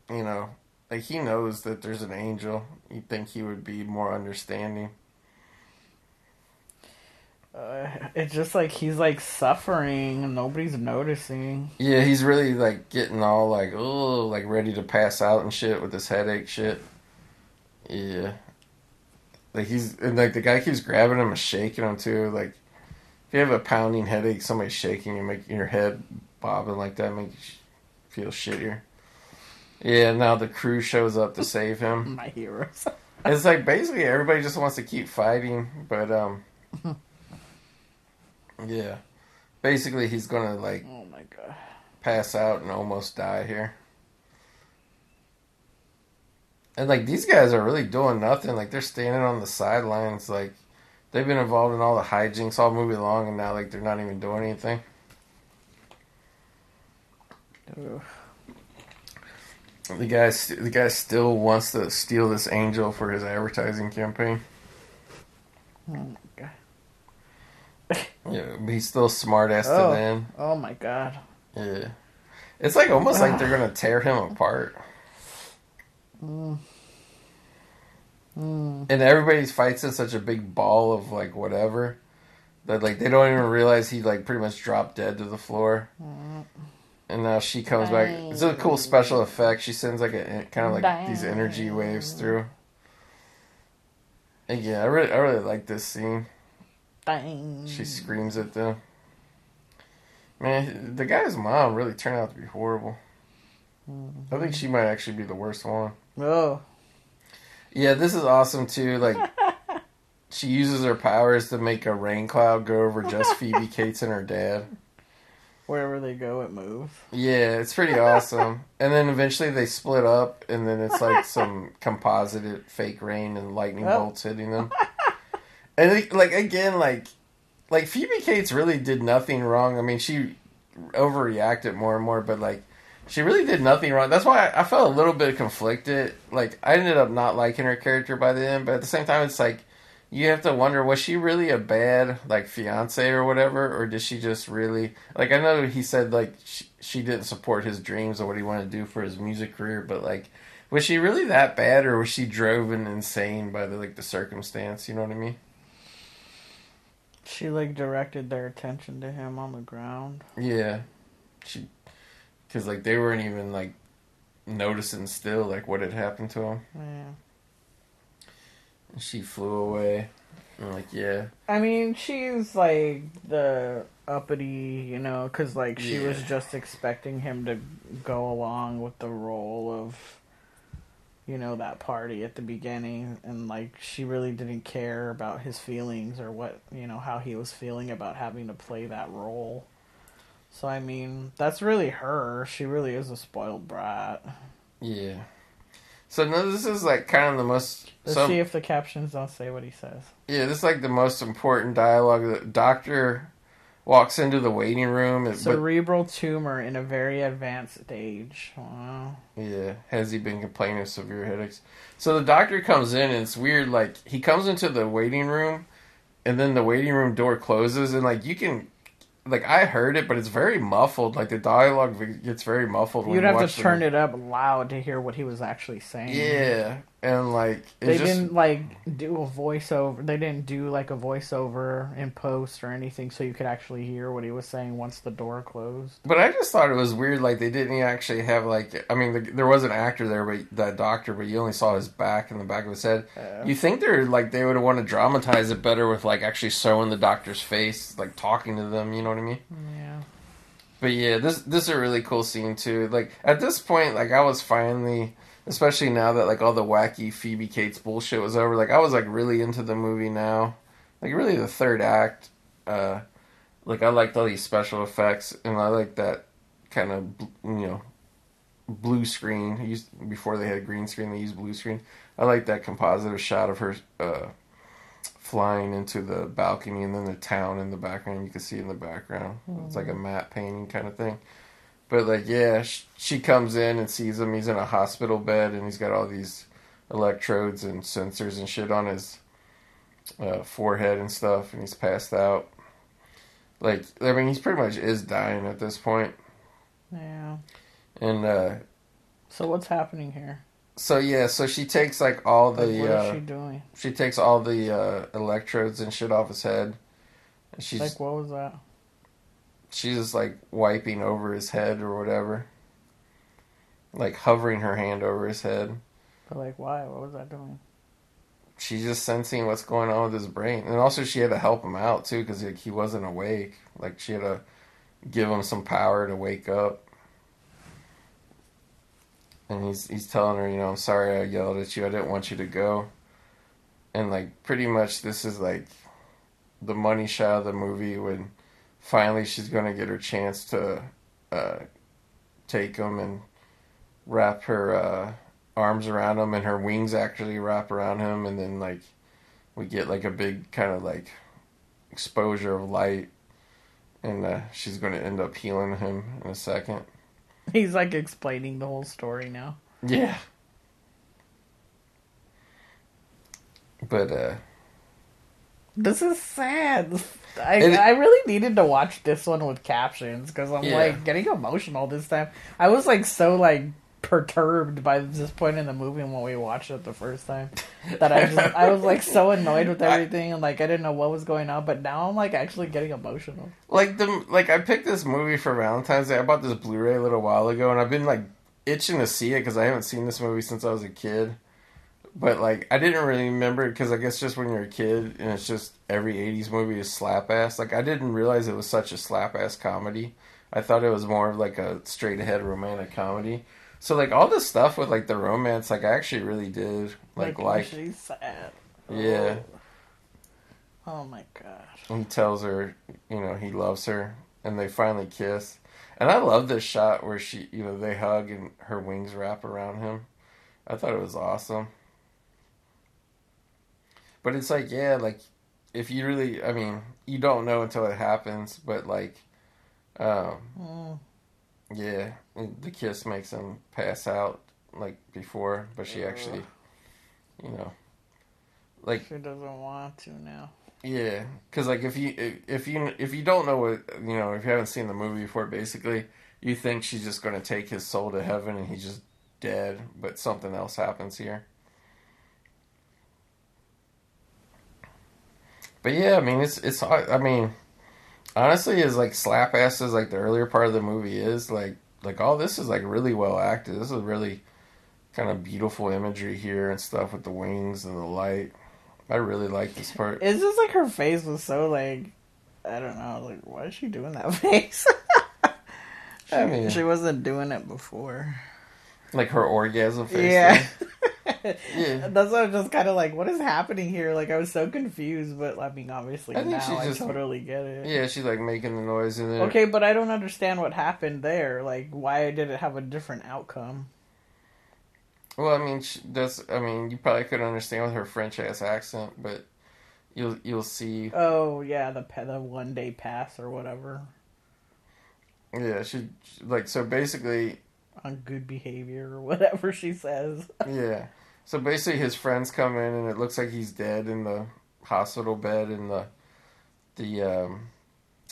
you know, like, he knows that there's an angel. You'd think he would be more understanding. It's just like he's like suffering and nobody's noticing. Yeah, he's really like getting all like, oh, like ready to pass out and shit with this headache shit. Yeah. Like the guy keeps grabbing him and shaking him too. Like if you have a pounding headache, somebody shaking you, make your head bobbing like that, make you feel shittier. Yeah, now the crew shows up to save him. My heroes. It's like basically everybody just wants to keep fighting, but yeah. Basically, he's gonna like oh my god, pass out and almost die here. And like these guys are really doing nothing. Like they're standing on the sidelines. Like they've been involved in all the hijinks all movie long, and now like they're not even doing anything. Ugh. The guy still wants to steal this angel for his advertising campaign. Oh my god! Yeah, but he's still smart-ass to them. Oh my god! Yeah, it's like almost like they're gonna tear him apart. And everybody fights in such a big ball of like whatever that like they don't even realize he like pretty much dropped dead to the floor. And now she comes back. It's a cool special effect. She sends like a kind of like these energy waves through. And yeah, I really like this scene. She screams at them. Man, the guy's mom really turned out to be horrible. I think she might actually be the worst one. Oh. Yeah, this is awesome too. Like, she uses her powers to make a rain cloud go over just Phoebe Cates and her dad. Wherever they go, it moves. Yeah, it's pretty awesome. And then eventually they split up, and then it's like some composited fake rain and lightning bolts hitting them. And it, like again, like Phoebe Cates really did nothing wrong. I mean, she overreacted more and more, but like. She really did nothing wrong. That's why I felt a little bit conflicted. Like, I ended up not liking her character by the end, but at the same time, it's like, you have to wonder, was she really a bad, like, fiancé or whatever? Or did she just really... Like, I know he said, like, she didn't support his dreams or what he wanted to do for his music career, but, like, was she really that bad or was she driven insane by, the like, the circumstance? You know what I mean? She, like, directed their attention to him on the ground. Yeah. She... Because, like, they weren't even, like, noticing still, like, what had happened to him. Yeah. And she flew away. And, like, yeah. I mean, she's, like, the uppity, you know, because, like, she was just expecting him to go along with the role of, you know, that party at the beginning. And, like, she really didn't care about his feelings or what, you know, how he was feeling about having to play that role. So, I mean, that's really her. She really is a spoiled brat. Yeah. So, no, this is, like, kind of the most... Let's see if the captions don't say what he says. Yeah, this is, like, the most important dialogue. The doctor walks into the waiting room. Cerebral tumor in a very advanced stage. Wow. Yeah. Has he been complaining of severe headaches? So, the doctor comes in, and it's weird. Like, he comes into the waiting room, and then the waiting room door closes, and, like, you can... Like, I heard it, but it's very muffled. Like, the dialogue gets very muffled. You'd have to turn it up loud to hear what he was actually saying. Yeah. And, like... They didn't, like, do a voiceover. They didn't do, like, a voiceover in post or anything so you could actually hear what he was saying once the door closed. But I just thought it was weird. Like, they didn't actually have, like... I mean, there was an actor there, but that doctor, but you only saw his back and the back of his head. You think they're, like, they would want to dramatize it better with, like, actually showing the doctor's face, like, talking to them, you know what I mean? Yeah. But, yeah, this is a really cool scene, too. Like, at this point, like, I was finally... Especially now that, like, all the wacky Phoebe Cates bullshit was over. Like, I was, like, really into the movie now. Like, really the third act. Like, I liked all these special effects. And I liked that kind of, you know, blue screen. Before they had green screen, they used blue screen. I liked that compositor shot of her flying into the balcony. And then the town in the background. You could see in the background. Mm-hmm. It's like a matte painting kind of thing. But, like, yeah, she comes in and sees him. He's in a hospital bed, and he's got all these electrodes and sensors and shit on his forehead and stuff, and he's passed out. Like, I mean, he's pretty much is dying at this point. Yeah. And, So what's happening here? So, yeah, so she takes, like, all the... Like, what is she doing? She takes all the electrodes and shit off his head. And she's like, what was that? She's just, like, wiping over his head or whatever. Like, hovering her hand over his head. But, like, why? What was that doing? She's just sensing what's going on with his brain. And also, she had to help him out, too, because, like, he wasn't awake. Like, she had to give him some power to wake up. And he's telling her, you know, I'm sorry I yelled at you. I didn't want you to go. And, like, pretty much this is, like, the money shot of the movie when finally she's going to get her chance to take him and wrap her arms around him, and her wings actually wrap around him. And then, like, we get, like, a big kind of, like, exposure of light. And she's going to end up healing him in a second. He's, like, explaining the whole story now. Yeah. But, this is sad. I really needed to watch this one with captions, because I'm, like, getting emotional this time. I was, like, so, like, perturbed by this point in the movie when we watched it the first time, that I was, like, so annoyed with everything, and, like, I didn't know what was going on, but now I'm, like, actually getting emotional. Like, I picked this movie for Valentine's Day. I bought this Blu-ray a little while ago, and I've been, like, itching to see it, because I haven't seen this movie since I was a kid. But, like, I didn't really remember it, because I guess just when you're a kid, and it's just every 80s movie is slap-ass. Like, I didn't realize it was such a slap-ass comedy. I thought it was more of, like, a straight-ahead romantic comedy. So, like, all this stuff with, like, the romance, like, I actually really did, like... She's sad. Yeah. Oh, my gosh. He tells her, you know, he loves her, and they finally kiss. And I love this shot where she, you know, they hug and her wings wrap around him. I thought it was awesome. But it's like, yeah, like, if you really, I mean, you don't know until it happens, but, like, yeah, the kiss makes him pass out, like, before, but she actually, you know, like... She doesn't want to now. Yeah, because, like, if you don't know what, you know, if you haven't seen the movie before, basically, you think she's just going to take his soul to heaven and he's just dead, but something else happens here. But yeah, I mean, it's I mean, honestly, as like slap ass as like the earlier part of the movie is, like all this is like really well acted. This is really kind of beautiful imagery here and stuff with the wings and the light. I really like this part. It's just like her face was so like, I don't know, like why is she doing that face? I mean, she wasn't doing it before. Like her orgasm face. Yeah. Yeah. That's what I was just kind of like, what is happening here? Like, I was so confused, but I mean, obviously now I totally get it. Yeah, she's like making the noise in there. Okay, but I don't understand what happened there. Like, why did it have a different outcome? Well, I mean, you probably could understand with her French ass accent, but you'll see. Oh yeah, the 1 day pass or whatever. Yeah, she like so basically. On good behavior or whatever she says. Yeah. So basically his friends come in and it looks like he's dead in the hospital bed and the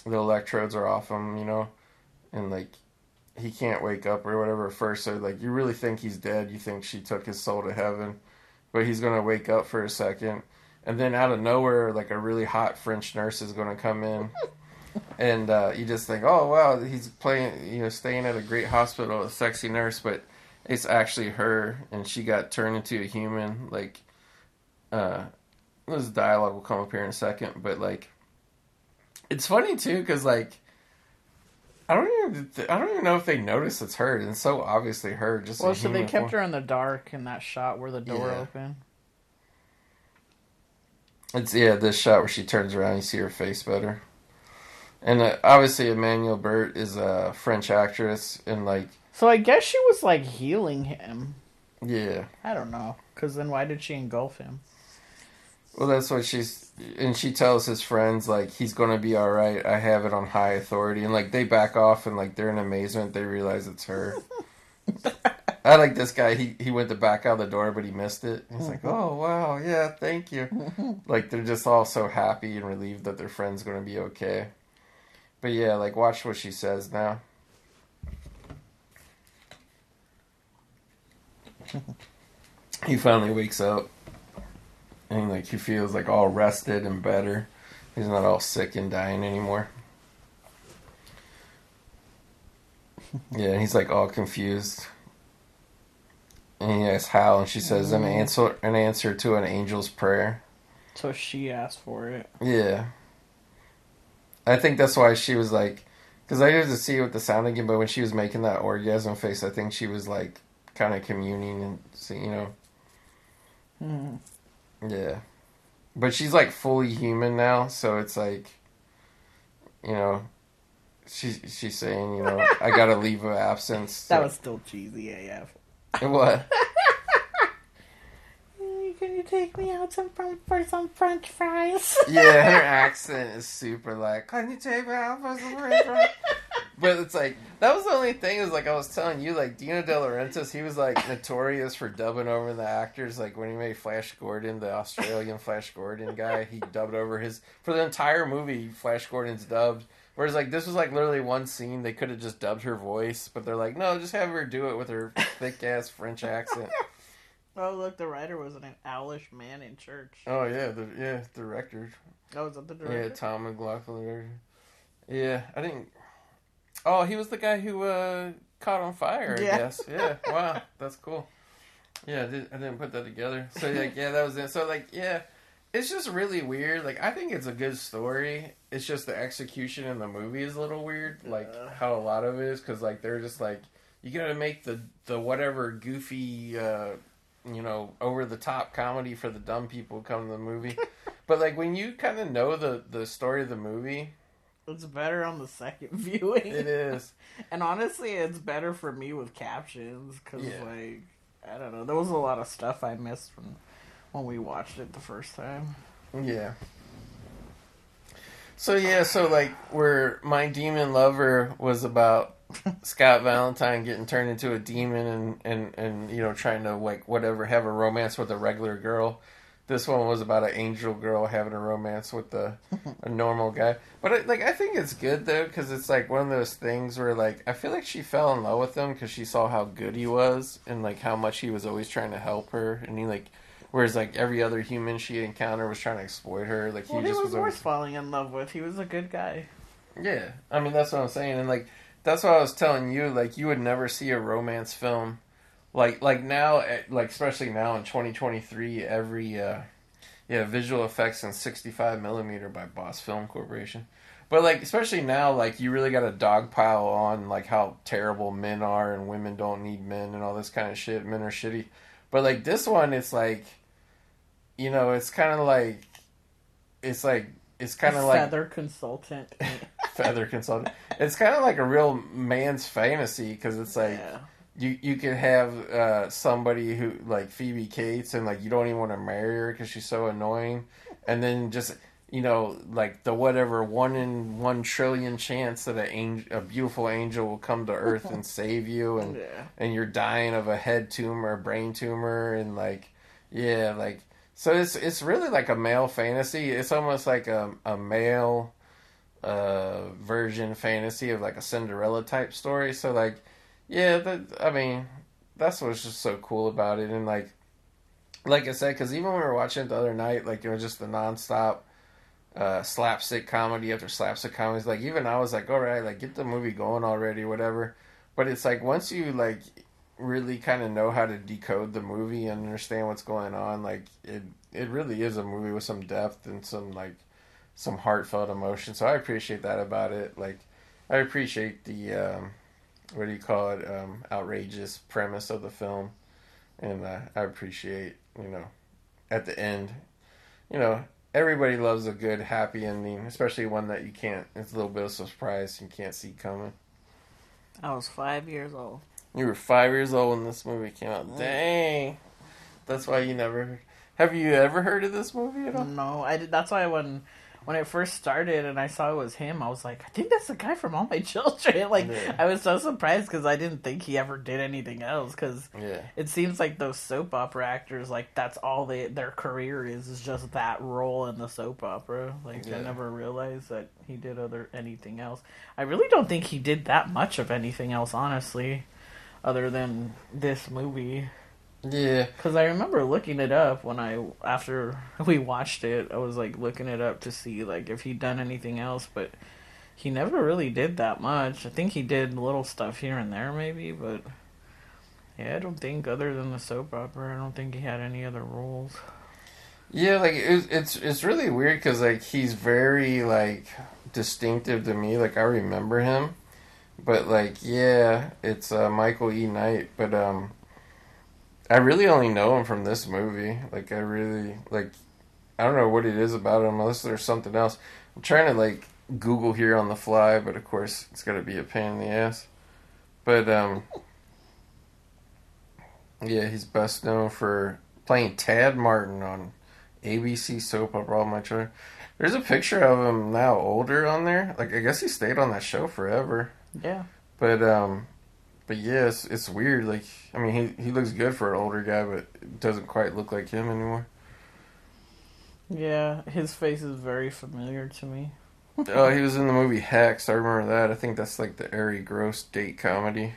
electrodes are off him, you know? And like he can't wake up or whatever at first, so like you really think he's dead, you think she took his soul to heaven, but he's gonna wake up for a second. And then out of nowhere, like a really hot French nurse is gonna come in. And you just think, oh, wow, he's playing, you know, staying at a great hospital, a sexy nurse, but it's actually her, and she got turned into a human. Like, this dialogue will come up here in a second, but, like, it's funny, too, because, like, I don't even know if they noticed it's her, and it's so obviously her. Just well, so they kept her in the dark in that shot where the door opened. It's, yeah, this shot where she turns around, you see her face better. And obviously, Emmanuelle Béart is a French actress, and like. So I guess she was like healing him. Yeah. I don't know, because then why did she engulf him? Well, that's what she's, and she tells his friends like he's gonna be all right. I have it on high authority, and like they back off, and like they're in amazement. They realize it's her. I like this guy. He went to back out the door, but he missed it. He's like, oh wow, yeah, thank you. Like they're just all so happy and relieved that their friend's gonna be okay. But yeah, like, watch what she says now. He finally wakes up. And, like, he feels, like, all rested and better. He's not all sick and dying anymore. Yeah, and he's, like, all confused. And he asks how, and she says, an answer to an angel's prayer. So she asked for it. Yeah. I think that's why she was like, because I used to see it with the sound again, but when she was making that orgasm face, I think she was like kind of communing and, you know. Yeah. But she's, like, fully human now, so it's, like, you know, she's saying, you know, I gotta leave her absence. So. That was still cheesy AF. What? You're gonna take me out for some French fries? Yeah, her accent is super, like, can you take me out for some French fries? But it's, like, that was the only thing is, like, I was telling you, like, Dino De Laurentiis, he was, like, notorious for dubbing over the actors. Like, when he made Flash Gordon, the Australian Flash Gordon guy, he dubbed over his... For the entire movie, Flash Gordon's dubbed. Whereas, like, this was, like, literally one scene. They could have just dubbed her voice. But they're like, no, just have her do it with her thick-ass French accent. Oh, look, the writer was an owlish man in church. Oh, yeah, the director. Oh, is that the director? Yeah, Tom McLaughlin. Yeah, I didn't... Oh, he was the guy who caught on fire, I guess. Yeah, wow, that's cool. Yeah, I didn't put that together. So, like, yeah, that was it. So, like, yeah, it's just really weird. Like, I think it's a good story. It's just the execution in the movie is a little weird, like, how a lot of it is. Because, like, they're just, like, you gotta make the whatever goofy, you know, over-the-top comedy for the dumb people who come to the movie. But, like, when you kind of know the story of the movie... It's better on the second viewing. It is. And honestly, it's better for me with captions. Because, like, I don't know. There was a lot of stuff I missed when we watched it the first time. Yeah. So, like, where My Demon Lover was about Scott Valentine getting turned into a demon and you know, trying to, like, whatever, have a romance with a regular girl. This one was about an angel girl having a romance with a normal guy. But, I think it's good, though, because it's, like, one of those things where, like, I feel like she fell in love with him because she saw how good he was and, like, how much he was always trying to help her. And he, like, whereas, like, every other human she encountered was trying to exploit her. Like, well, he was always... worth falling in love with. He was a good guy. Yeah. I mean, that's what I'm saying. And, like, that's what I was telling you. Like, you would never see a romance film. Like now, like especially now in 2023, every visual effects in 65mm by Boss Film Corporation. But like especially now, like you really got to dogpile on like how terrible men are and women don't need men and all this kind of shit. Men are shitty. But like this one, it's like, you know, it's kind of like, feather consultant. Feather consultant. It's kind of like a real man's fantasy because it's like. Yeah. You could have somebody who, like, Phoebe Cates, and, like, you don't even want to marry her because she's so annoying. And then just, you know, like, the whatever 1 in 1 trillion chance that a beautiful angel will come to Earth and save you. And, and you're dying of a head tumor, a brain tumor, and, like, yeah, like... So it's really like a male fantasy. It's almost like a male version fantasy of, like, a Cinderella-type story. So, like... Yeah, I mean, that's what's just so cool about it. And, like I said, because even when we were watching it the other night, like, it was just the nonstop slapstick comedy after slapstick comedy. Like, even I was like, all right, like, get the movie going already, whatever. But it's like, once you, like, really kind of know how to decode the movie and understand what's going on, like, it really is a movie with some depth and some, like, some heartfelt emotion. So I appreciate that about it. Like, I appreciate the... what do you call it, outrageous premise of the film. And I appreciate, you know, at the end, you know, everybody loves a good happy ending, especially one that you can't, it's a little bit of surprise you can't see coming. I was 5 years old. You were 5 years old when this movie came out. Dang. That's why you never, have you ever heard of this movie at all? No, I did. That's why when it first started and I saw it was him, I was like, I think that's the guy from All My Children. Like, yeah. I was so surprised because I didn't think he ever did anything else. Because it seems like those soap opera actors, like, that's all their career is just that role in the soap opera. Like, I never realized that he did anything else. I really don't think he did that much of anything else, honestly, other than this movie. Yeah. Because I remember looking it up after we watched it, I was, like, looking it up to see, like, if he'd done anything else, but he never really did that much. I think he did little stuff here and there, maybe, but, yeah, I don't think, other than the soap opera, I don't think he had any other roles. Yeah, like, it's really weird, because, like, he's very, like, distinctive to me. Like, I remember him, but, like, yeah, it's Michael E. Knight, but, I really only know him from this movie. Like, I really, like, I don't know what it is about them, unless there's something else. I'm trying to, like, Google here on the fly, but of course it's got to be a pain in the ass. But, yeah, he's best known for playing Tad Martin on ABC soap opera All My Children. There's a picture of him now older on there. Like, I guess he stayed on that show forever. Yeah. But yeah, it's weird. Like, I mean, he looks good for an older guy, but it doesn't quite look like him anymore. Yeah, his face is very familiar to me. Oh, he was in the movie Hacks. I remember that. I think that's like the airy, gross date comedy.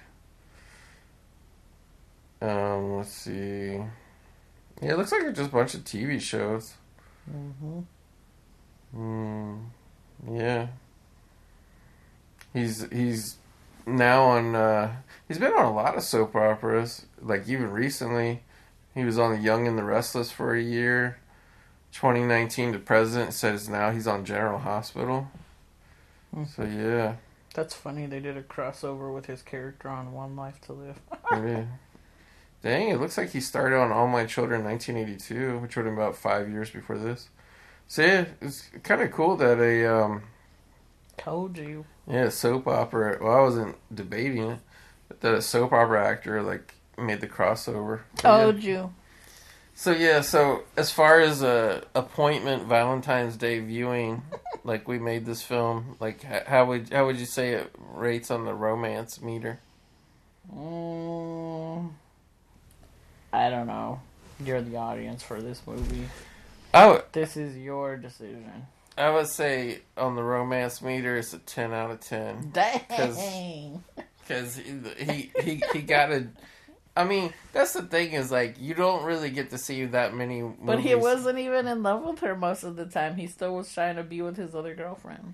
Let's see. Yeah, it looks like just a bunch of TV shows. Mm-hmm. Yeah. He's now on, he's been on a lot of soap operas. Like, even recently, he was on The Young and the Restless for a year. 2019, the president says now he's on General Hospital. Mm-hmm. So, yeah. That's funny. They did a crossover with his character on One Life to Live. Yeah. Dang, it looks like he started on All My Children in 1982, which would have been about 5 years before this. So, yeah, it's kind of cool that a, Told you. Yeah, soap opera. Well, I wasn't debating it, but that a soap opera actor, like, made the crossover. Told you. So, yeah, so as far as appointment Valentine's Day viewing, like, we made this film, like, how would you say it rates on the romance meter? I don't know. You're the audience for this movie. Oh, this is your decision. I would say on the romance meter, it's a 10 out of 10. Dang! Because he got a... I mean, that's the thing is, like, you don't really get to see that many movies. But he wasn't even in love with her most of the time. He still was trying to be with his other girlfriend.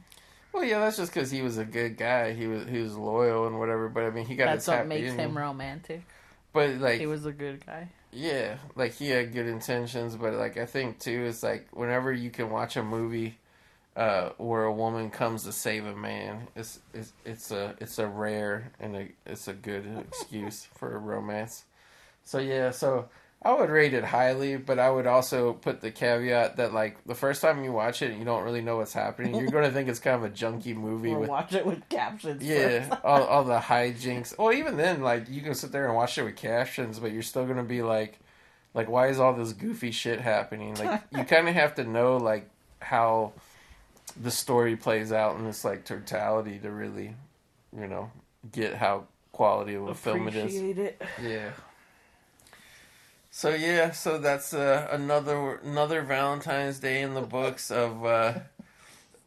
Well, yeah, that's just because he was a good guy. He was loyal and whatever, but I mean, he got to tap in. That's what makes him romantic. But, like... He was a good guy. Yeah, like, he had good intentions, but, like, I think, too, it's like, whenever you can watch a movie... where a woman comes to save a man. It's a rare and it's a good excuse for a romance. So yeah, so I would rate it highly, but I would also put the caveat that, like, the first time you watch it, you don't really know what's happening. You're going to think it's kind of a junky movie. Watch it with captions. Yeah, all the hijinks. Well, even then, like, you can sit there and watch it with captions, but you're still going to be like, why is all this goofy shit happening? Like, you kind of have to know, like, how the story plays out in this, like, totality to really, you know, get how quality of a film it is. Appreciate it. Yeah. So, yeah, so that's another Valentine's Day in the books of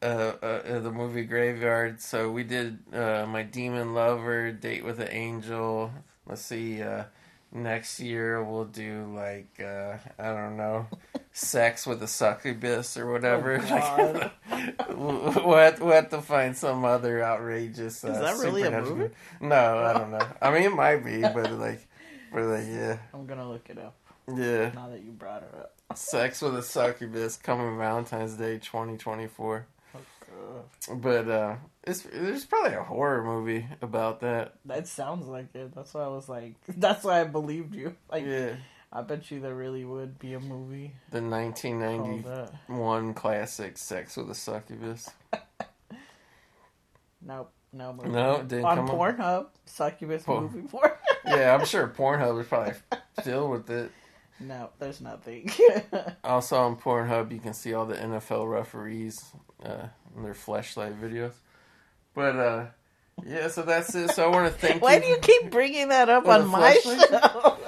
the movie Graveyard. So we did My Demon Lover, Date with an Angel. Let's see, next year we'll do, like, I don't know, Sex with a Succubus or whatever. Oh, we'll have to find some other outrageous. Is that really a movie? No, I don't know. I mean, it might be, but we're like, yeah. I'm gonna look it up. Yeah. Now that you brought it up. Sex with a Succubus coming Valentine's Day 2024. Oh, God. But there's probably a horror movie about that. That sounds like it. That's why I was like, that's why I believed you. Like, yeah. I bet you there really would be a movie. The 1991 classic Sex with a Succubus. Nope. No movie. No, it didn't come up. On Pornhub, Succubus movie porn. Yeah, I'm sure Pornhub is probably filled with it. No, there's nothing. Also on Pornhub, you can see all the NFL referees in their Fleshlight videos. But, yeah, so that's it. So I want to thank Why do you keep bringing that up on my show?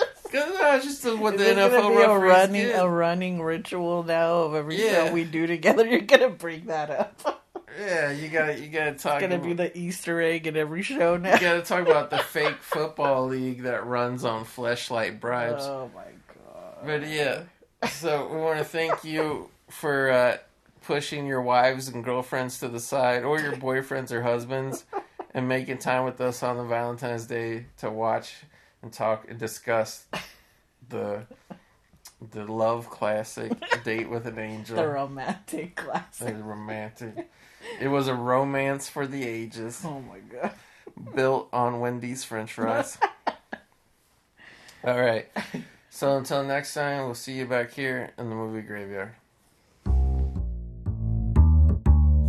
No, just what the NFL be a running ritual now of every show we do together. You're gonna bring that up. Yeah, you gotta talk. It's gonna be the Easter egg in every show now. You gotta talk about the fake football league that runs on Fleshlight bribes. Oh my God! But yeah, so we want to thank you for pushing your wives and girlfriends to the side, or your boyfriends or husbands, and making time with us on the Valentine's Day to watch and talk and discuss the love classic Date with an Angel. The romantic classic. The romantic. It was a romance for the ages. Oh my God. Built on Wendy's French fries. All right. So until next time, we'll see you back here in the movie Graveyard.